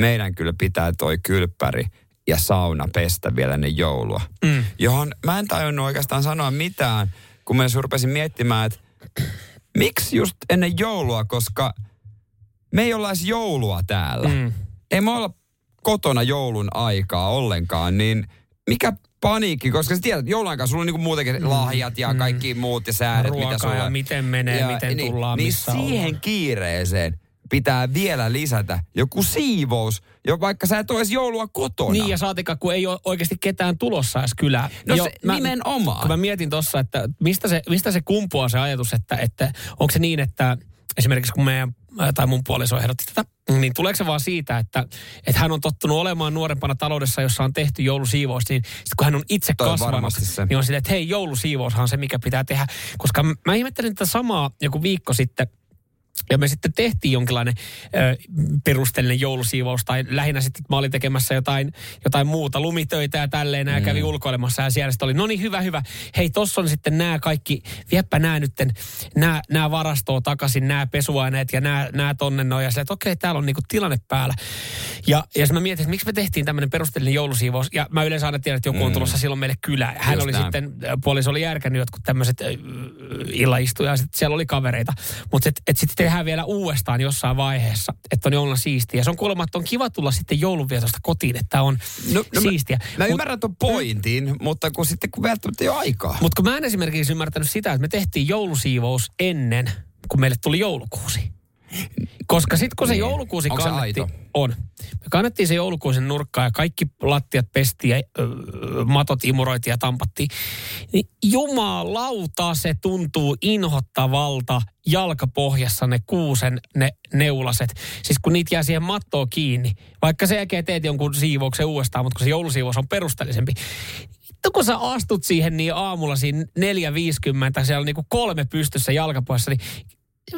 meidän kyllä pitää toi kylppäri ja sauna pestä vielä ennen joulua. Johon mä en tajunnut oikeastaan sanoa mitään, kun mä rupesin miettimään, että miksi just ennen joulua, koska me ei olla edes joulua täällä. Ei me olla kotona joulun aikaa ollenkaan, niin mikä paniikki, koska sä tiedät, että jollain kanssa sulla on niinku muutenkin lahjat ja kaikki muut ja säädöt, mitä sulla on. Miten menee, ja, miten tullaan, niin missä siihen on. Kiireeseen pitää vielä lisätä joku siivous, vaikka sä et ole edes joulua kotona. Niin, ja saatika, kun ei ole oikeasti ketään tulossa edes kylään. No jo, nimenomaan. Kun mä mietin tossa, että mistä se kumpuaa se ajatus, että onko se niin, että esimerkiksi kun meidän tai mun puoliso ehdotti tätä, niin tuleeko se vaan siitä, että hän on tottunut olemaan nuorempana taloudessa, jossa on tehty joulusiivous, niin sit kun hän on itse kasvanut, niin on silleen, että hei, joulusiivoushan on se, mikä pitää tehdä. Koska mä ihmettelin tätä samaa joku viikko sitten, ja me sitten tehtiin jonkinlainen perusteellinen joulusiivous, tai lähinnä sitten mä olin tekemässä jotain muuta, lumitöitä ja tälleen, ja kävin ulkoilemassa, ja siellä sitten oli, no niin, hyvä, hei, tossa on sitten nämä kaikki, viepä nämä nytten, nämä varastoa takaisin, nämä pesuaineet, ja nämä tonne noin, ja silleen, että okei, täällä on niinku tilanne päällä. Ja mä mietin, että miksi me tehtiin tämmöinen perusteellinen joulusiivous, ja mä yleensä aina tiedän, että joku on tulossa silloin meille kylään. Hän just oli näin. Sitten, puoliso oli järkännyt jotkut tämmöiset illaistuja, ja sitten siellä oli kavereita, mutta sitten tehdään vielä uudestaan jossain vaiheessa, että on jouluna siistiä. Se on kuulemma, että on kiva tulla sitten joulunvietosta kotiin, että on siistiä. Mä ymmärrän ton pointin, mutta kun sitten välttämättä ei ole aikaa. Mutta kun mä en esimerkiksi ymmärtänyt sitä, että me tehtiin joulusiivous ennen, kun meille tuli joulukuusi. Koska sitten kun se joulukuusi me kannettiin se joulukuusen nurkkaan ja kaikki lattiat pestiin ja matot imuroitiin ja tampattiin, niin jumalauta se tuntuu inhottavalta jalkapohjassa ne kuusen ne neulaset. Siis kun niitä jää siihen mattoon kiinni, vaikka sen jälkeen teet jonkun siivouksen uudestaan, mutta kun se joulusiivous on perusteellisempi, kun sä astut siihen niin aamulla siinä 4:50, siellä on niin kuin 3 pystyssä jalkapohjassa, niin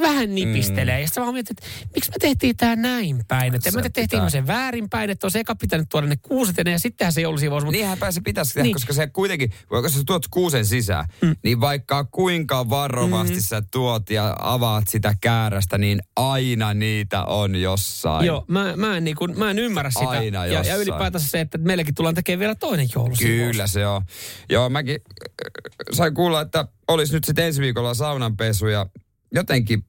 vähän nipistelee. Ja sitten mä mietin, että miksi me tehtiin tää näin päin. Että me tehtiin sen väärin päin, että olisi eka pitänyt tuoda ne kuuset ja sittenhän se joulusiivous. Mutta niinhän pääsi pitäisi tehdä, koska se kuitenkin, kun sä tuot kuusen sisään, niin vaikka kuinka varovasti sä tuot ja avaat sitä käärästä, niin aina niitä on jossain. Joo, mä en ymmärrä sitä. Aina jossain. Ja ylipäätänsä se, että meilläkin tullaan tekemään vielä toinen joulusiivous. Kyllä se on. Joo, mäkin sain kuulla, että olisi nyt sitten ensi viikolla saunanpesu ja jotenkin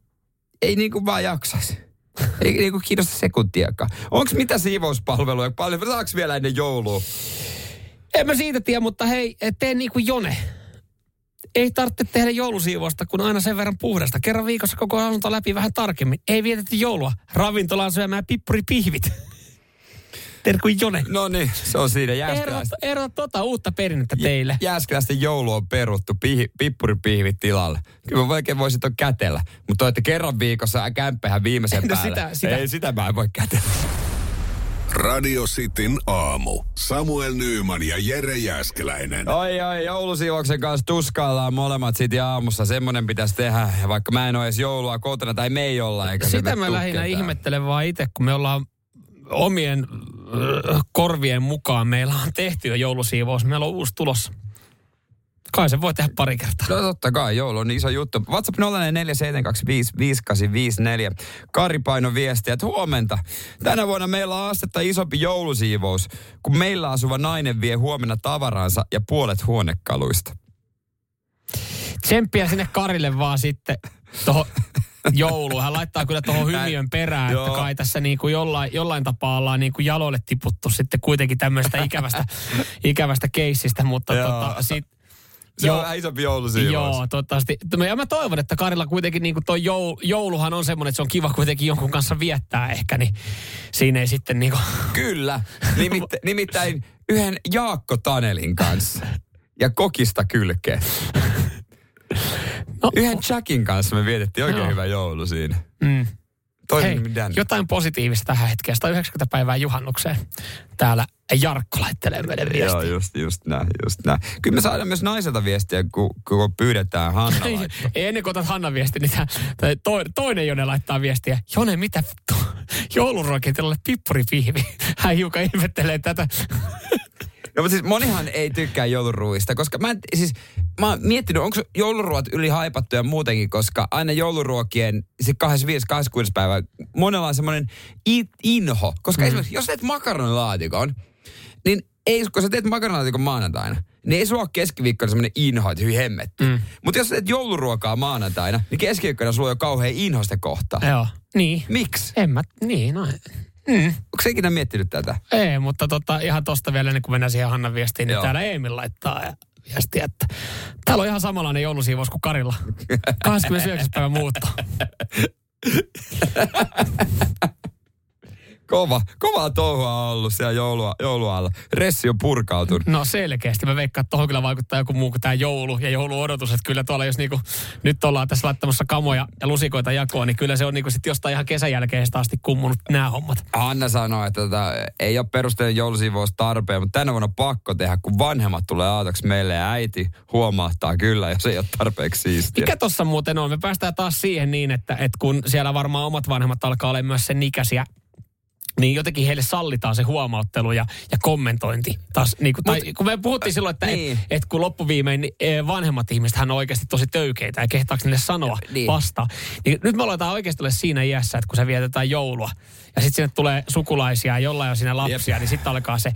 ei niin kuin vaan jaksaisi. Ei kiinnosta sekuntiakaan. Onko mitä siivouspalveluja? Paljon saaks vielä ennen joulua? En mä siitä tiedä, mutta hei, tee niin kuin Jone. Ei tarvitse tehdä joulusiivousta, kun aina sen verran puhdasta. Kerran viikossa koko asunto läpi vähän tarkemmin. Ei vietetty joulua. Ravintolaan syömään pippuripihvit. Terkui Jone. No niin, se on siinä Jääskeläisten. Erota tota uutta perinnettä teille. Jääskeläisten joulu on peruttu pippuripihvit tilalle. Kyllä mä oikein voisin ton kätellä. Mutta olette kerran viikossa kämppähän viimeisen päälle. Sitä. Ei sitä mä en voi kätellä. Radio Cityn aamu. Samuel Nyyman ja Jere Jääskeläinen. Oi, joulusiivouksen kanssa tuskaillaan molemmat Cityn aamussa. Semmoinen pitäisi tehdä, vaikka mä en ole edes joulua kotona tai me ei olla. Eikä sitä mä lähinnä ihmettelen vaan itse, kun me ollaan omien korvien mukaan. Meillä on tehty jo joulusiivous. Meillä on uusi tulos. Kai se voi tehdä pari kertaa. No totta kai, joulu on iso juttu. WhatsApp 047255854. Kari paino viestiä, että huomenta. Tänä vuonna meillä on astetta isompi joulusiivous, kun meillä asuva nainen vie huomenna tavaransa ja puolet huonekaluista. Tsemppiä sinne Karille vaan sitten tuohon jouluun. Hän laittaa kyllä tuohon hymiön perään, että kai tässä niin kuin jollain tapaa ollaan niin kuin jaloille tiputtu sitten kuitenkin tämmöistä ikävästä keissistä, mutta sitten se on vähän isompi joulusiivous. Joo, toivottavasti. Ja mä toivon, että Karilla kuitenkin niin kuin toi jouluhan on semmoinen, että se on kiva kuitenkin jonkun kanssa viettää ehkä, niin siinä ei sitten niin kuin... Kyllä, nimittäin yhden Jaakko Tanelin kanssa ja kokista kylkeen. No. Yhden Jackin kanssa me vietettiin oikein hyvä joulu siinä. Mm. Hei, jotain positiivista tähän hetkeen. 190 päivää juhannukseen. Täällä Jarkko laittelee meidän viestiä. Joo, just näin. Kyllä me saadaan myös naiselta viestiä, kun pyydetään Hanna laittaa. Ei ennen kuin otat Hannan viesti, niin toinen Jone laittaa viestiä. Jone, mitä vittu? Jouluruokia tilalle pippuripihvi. Hän hiukan ihmettelee tätä. No, mutta siis monihan ei tykkää jouluruista, koska mä oon miettinyt, onko jouluruot yli haipattuja muutenkin, koska aina jouluruokien se 25-26 päivä monella on semmoinen inho. Koska esimerkiksi, jos teet makaronilaatikon, niin ei, kun sä teet makaronilaatikon maanantaina, niin ei sulla keskiviikkona semmoinen inho, että hyvin hemmetti. Mm. Mutta jos sä teet jouluruokaa maanantaina, niin keskiviikkona sulla on jo kauhean inhosta kohtaa. Joo, niin. Miksi? Onko se ikinä miettinyt tätä? Ei, mutta ihan tosta vielä ennen kuin mennään siihen Hannan viestiin, niin täällä Eemil laittaa viestiä, että täällä on ihan samanlainen joulusiivous kuin Karilla. 29. päivä muutto. Kovaa touhua on ollut siellä joulualla. Ressi on purkautunut. No selkeästi. Mä veikkaan, että tohon kyllä vaikuttaa joku muu kuin tää joulu ja jouluodotus. Että kyllä tuolla, jos niinku, nyt ollaan tässä laittamassa kamoja ja lusikoita jakoon, niin kyllä se on niinku sit jostain ihan kesän jälkeen asti kummunut nämä hommat. Anna sanoo, että ei ole perusteinen joulusiivous tarpeen, mutta tänä vuonna pakko tehdä, kun vanhemmat tulee aatoksi meille ja äiti huomahtaa kyllä, jos ei ole tarpeeksi siistiä. Mikä tossa muuten on? Me päästään taas siihen niin, että kun siellä varmaan omat vanhemmat alkaa olemaan myös sen ikäisiä, niin jotenkin heille sallitaan se huomauttelu ja kommentointi. Taas, niin kuin, tai, kun me puhuttiin silloin, että niin. Kun loppuviimein niin vanhemmat ihmiset hän on oikeasti tosi töykeitä ja kehtaako niille sanoa vastaan. Niin, nyt me aletaan oikeasti olla siinä iässä, että kun se vietetään joulua ja sitten sinne tulee sukulaisia ja jollain on siinä lapsia, niin sitten alkaa se,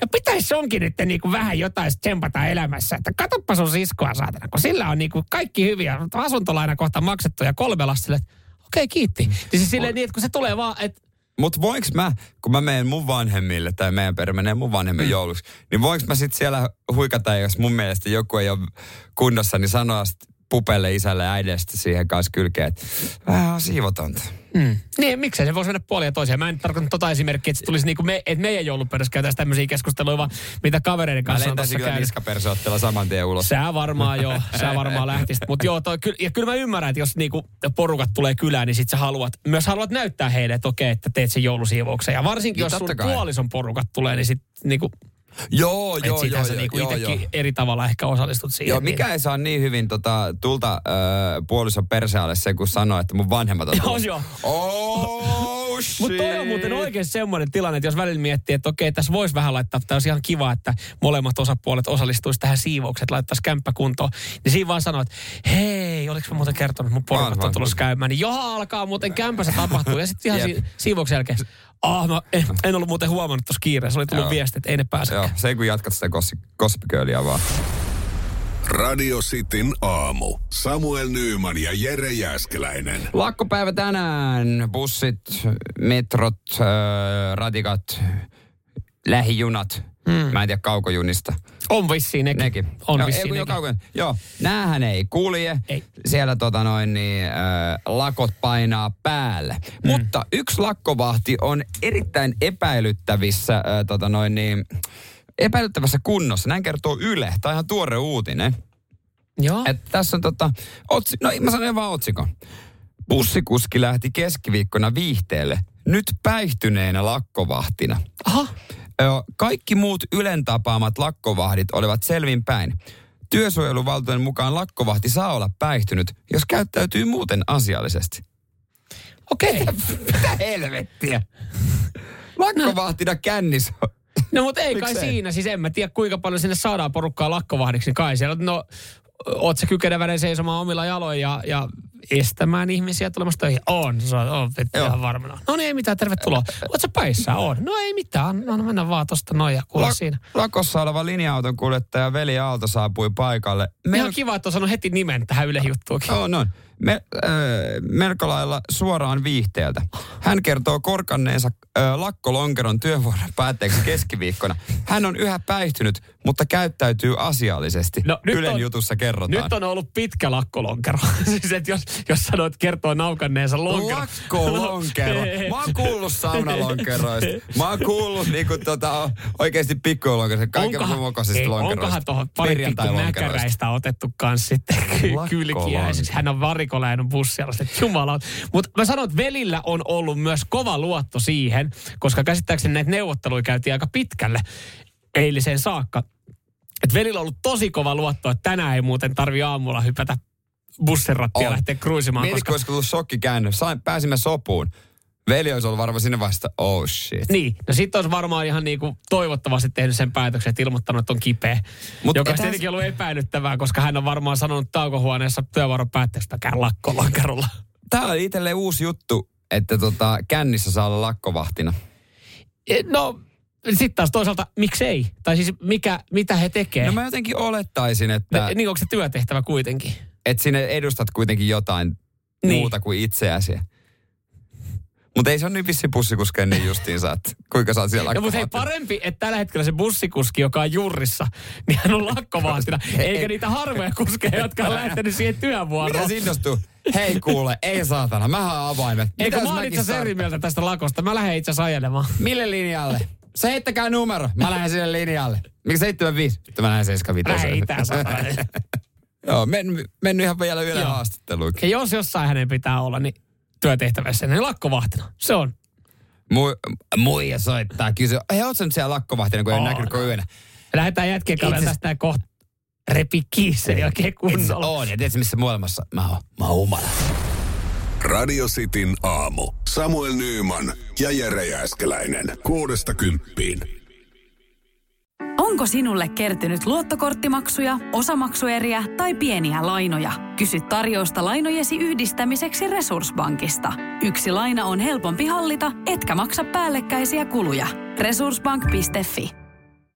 no pitäisi onkin nyt niinku vähän jotain tsempata elämässä, että katoppa sun siskoa saatana, kun sillä on niinku kaikki hyviä, asuntolaina kohta maksettu ja 3 lastille, että okei, kiitti. Siis silleen niin, että kun se tulee vaan, että mutta voinko mä, kun mä menen mun vanhemmille, tai meidän perhe menee mun vanhemmille jouluksi, niin voinko mä sitten siellä huikata, jos mun mielestä joku ei ole kunnossa, niin sanoa pupelle, isälle ja äidille siihen kanssa kylkeen, että vähän on siivotonta. Mm. Niin, miksei se voisi mennä puolia ja toisia. Mä en tarkoita esimerkkiä, että se tulisi niin kuin että meidän joulupöydässä käytäisiin tämmöisiä keskusteluja, vaan mitä kavereiden kanssa on tuossa käynyt. Mä lentäisin kyllä saman tien ulos. Sä varmaan lähtisit. Mutta joo, ja kyllä mä ymmärrän, että jos niinku porukat tulee kylään, niin sit sä haluat näyttää heille, että okei, että teet sen joulusiivouksen. Ja varsinkin, jos sun puolison porukat tulee, niin sit niinku... Joo. Siitähän sä niinku itsekin eri tavalla ehkä osallistut siihen. Joo, mikä ei saa niin hyvin tulta puolison persealle se, kun sanoo, että mun vanhemmat on tullut. Oh, shit. Mutta toi on muuten oikein semmoinen tilanne, että jos välillä miettii, että okei, tässä voisi vähän laittaa, tämä olisi ihan kiva, että molemmat osapuolet osallistuisi tähän siivoukseen, että laittaisi kämppäkuntoon, niin siinä vaan sanoo, että hei, oliko mä muuten kertonut, että mun porukat on tulossa käymään, niin johan alkaa muuten kämpässä tapahtuu, ja sitten ihan siivouksen jälkeen. Mä en ollut muuten huomannut tuossa kiireessä. Oli tullut viesti, että ei ne pääsekään. Joo, se ei kun jatkat sitä gossipkööliä vaan. Radio Cityn aamu. Samuel Nyyman ja Jere Jääskeläinen. Lakkopäivä tänään. Bussit, metrot, ratikat, lähijunat. Mä en tiedä kaukojunista. On vissiin nekin. Joo, näähän ei kulje. Ei. Siellä lakot painaa päälle. Mutta yksi lakkovahti on erittäin epäilyttävässä kunnossa. Näin kertoo Yle. Tämä on ihan tuore uutinen. Joo. Että tässä on mä sanon vaan otsikon. Bussikuski lähti keskiviikkona viihteelle. Nyt päihtyneenä lakkovahtina. Aha. Kaikki muut Ylen tapaamat lakkovahdit olivat selvinpäin. Työsuojeluvaltuuden mukaan lakkovahti saa olla päihtynyt, jos käyttäytyy muuten asiallisesti. Okei. Mitä helvettiä? Lakkovahtina kännissä. No mutta ei kai siinä. Siis en mä tiedä kuinka paljon sinne saadaan porukkaa lakkovahdiksi. Niin kai siellä, oot sä kykeneväneen seisomaan omilla jaloin ja estämään ihmisiä tulemasta töihin? On ihan varmana. No niin, ei mitään, tervetuloa. Oot sä päissään? On. No ei mitään, no mennään vaan tosta noin ja kuule siinä. Lakossa oleva linja-auton kuljettaja Veli Aalto saapui paikalle. Ihan kiva, että on sanonut heti nimen tähän Yle-juttuukin. Melko lailla suoraan viihteeltä. Hän kertoo korkanneensa lakkolonkeron työvuoron päätteeksi keskiviikkona. Hän on yhä päihtynyt, mutta käyttäytyy asiallisesti. No, Ylen jutussa kerrotaan. Nyt on ollut pitkä lakkolonkero. Siis että jos sanoit kertoo naukanneensa lonkero. Lakkolonkero. Mä oon kuullut saunalonkeroista. Mä oon kuullut oikeasti pikkulonkeroista. Kaiken mukaisista lonkeroista. Onkohan tuohon pari pikku näkäräistä otettu kans sitten kylkiäisiksi. Hän on varikoläinen bussialla. Jumala. Mutta mä sanon, että Velillä on ollut myös kova luotto siihen, koska käsittääkseni näitä neuvotteluja käytiin aika pitkälle eiliseen saakka. Että Velillä on ollut tosi kova luotto, että tänään ei muuten tarvi aamulla hypätä bussirattia ja lähteä kruisimaan. Mietitkö, olisiko tullut shokkikäänne? Pääsimme sopuun. Veli olisi ollut varmaan sinne vasta, oh shit. Niin, no sit olisi varmaan ihan niinku toivottavasti tehnyt sen päätöksen, että ilmoittanut, että on kipeä. Mut joka olisi tietenkin ollut epäilyttävää, koska hän on varmaan sanonut taukohuoneessa työvuoron päätteestä, että käy lakkolonkerolla. Tämä on itselleen uusi juttu, että kännissä saa olla lakkovahtina. No, sitten taas toisaalta, miksei? Tai siis mitä he tekee? No mä jotenkin olettaisin, että... Niin onko se työtehtävä kuitenkin? Että sinne edustat kuitenkin jotain muuta kuin itseäsi. Mutta ei se ole niin vissi bussikuskeen niin justiinsa, että kuinka saat siellä lakkovahtina. No mutta hei, parempi, että tällä hetkellä se bussikuski, joka on jurrissa, niin hän on lakkovahtina. Eikä niitä harvoja kuskeja, jotka on lähtenyt siihen työvuoroon. Mitä innostuu? Hei kuule, ei saatana, mähän on avaimet. Eikö mä oon itse eri mieltä tästä lakosta? Mä lähden itse asiassa ajelemaan. Mille linjalle? Heittäkää numero. Mä lähden sille linjalle. Miksi 75? Mä lähden 75. Lähden itään sataan. Joo, mennyt ihan vielä haastatteluun. Ja jos jossain hänen pitää olla, niin työtehtävässä, niin lakkovahtina. Se on. Muija soittaa, kysyy. Hei, ootko nyt siellä lakkovahtina, kun ei näkynyt kuin yönä? Lähdetään jätkeen kalleen tästä kohta. Repi kiisseli oikein kunnolla. Oon, ja tiedätkö missä maailmassa mä oon humala. Radio Cityn aamu. Samuel Nyyman ja Jere Jääskeläinen. 6–10. Onko sinulle kertynyt luottokorttimaksuja, osamaksueriä tai pieniä lainoja? Kysy tarjousta lainojesi yhdistämiseksi Resurssbankista. Yksi laina on helpompi hallita, etkä maksa päällekkäisiä kuluja. Resurssbank.fi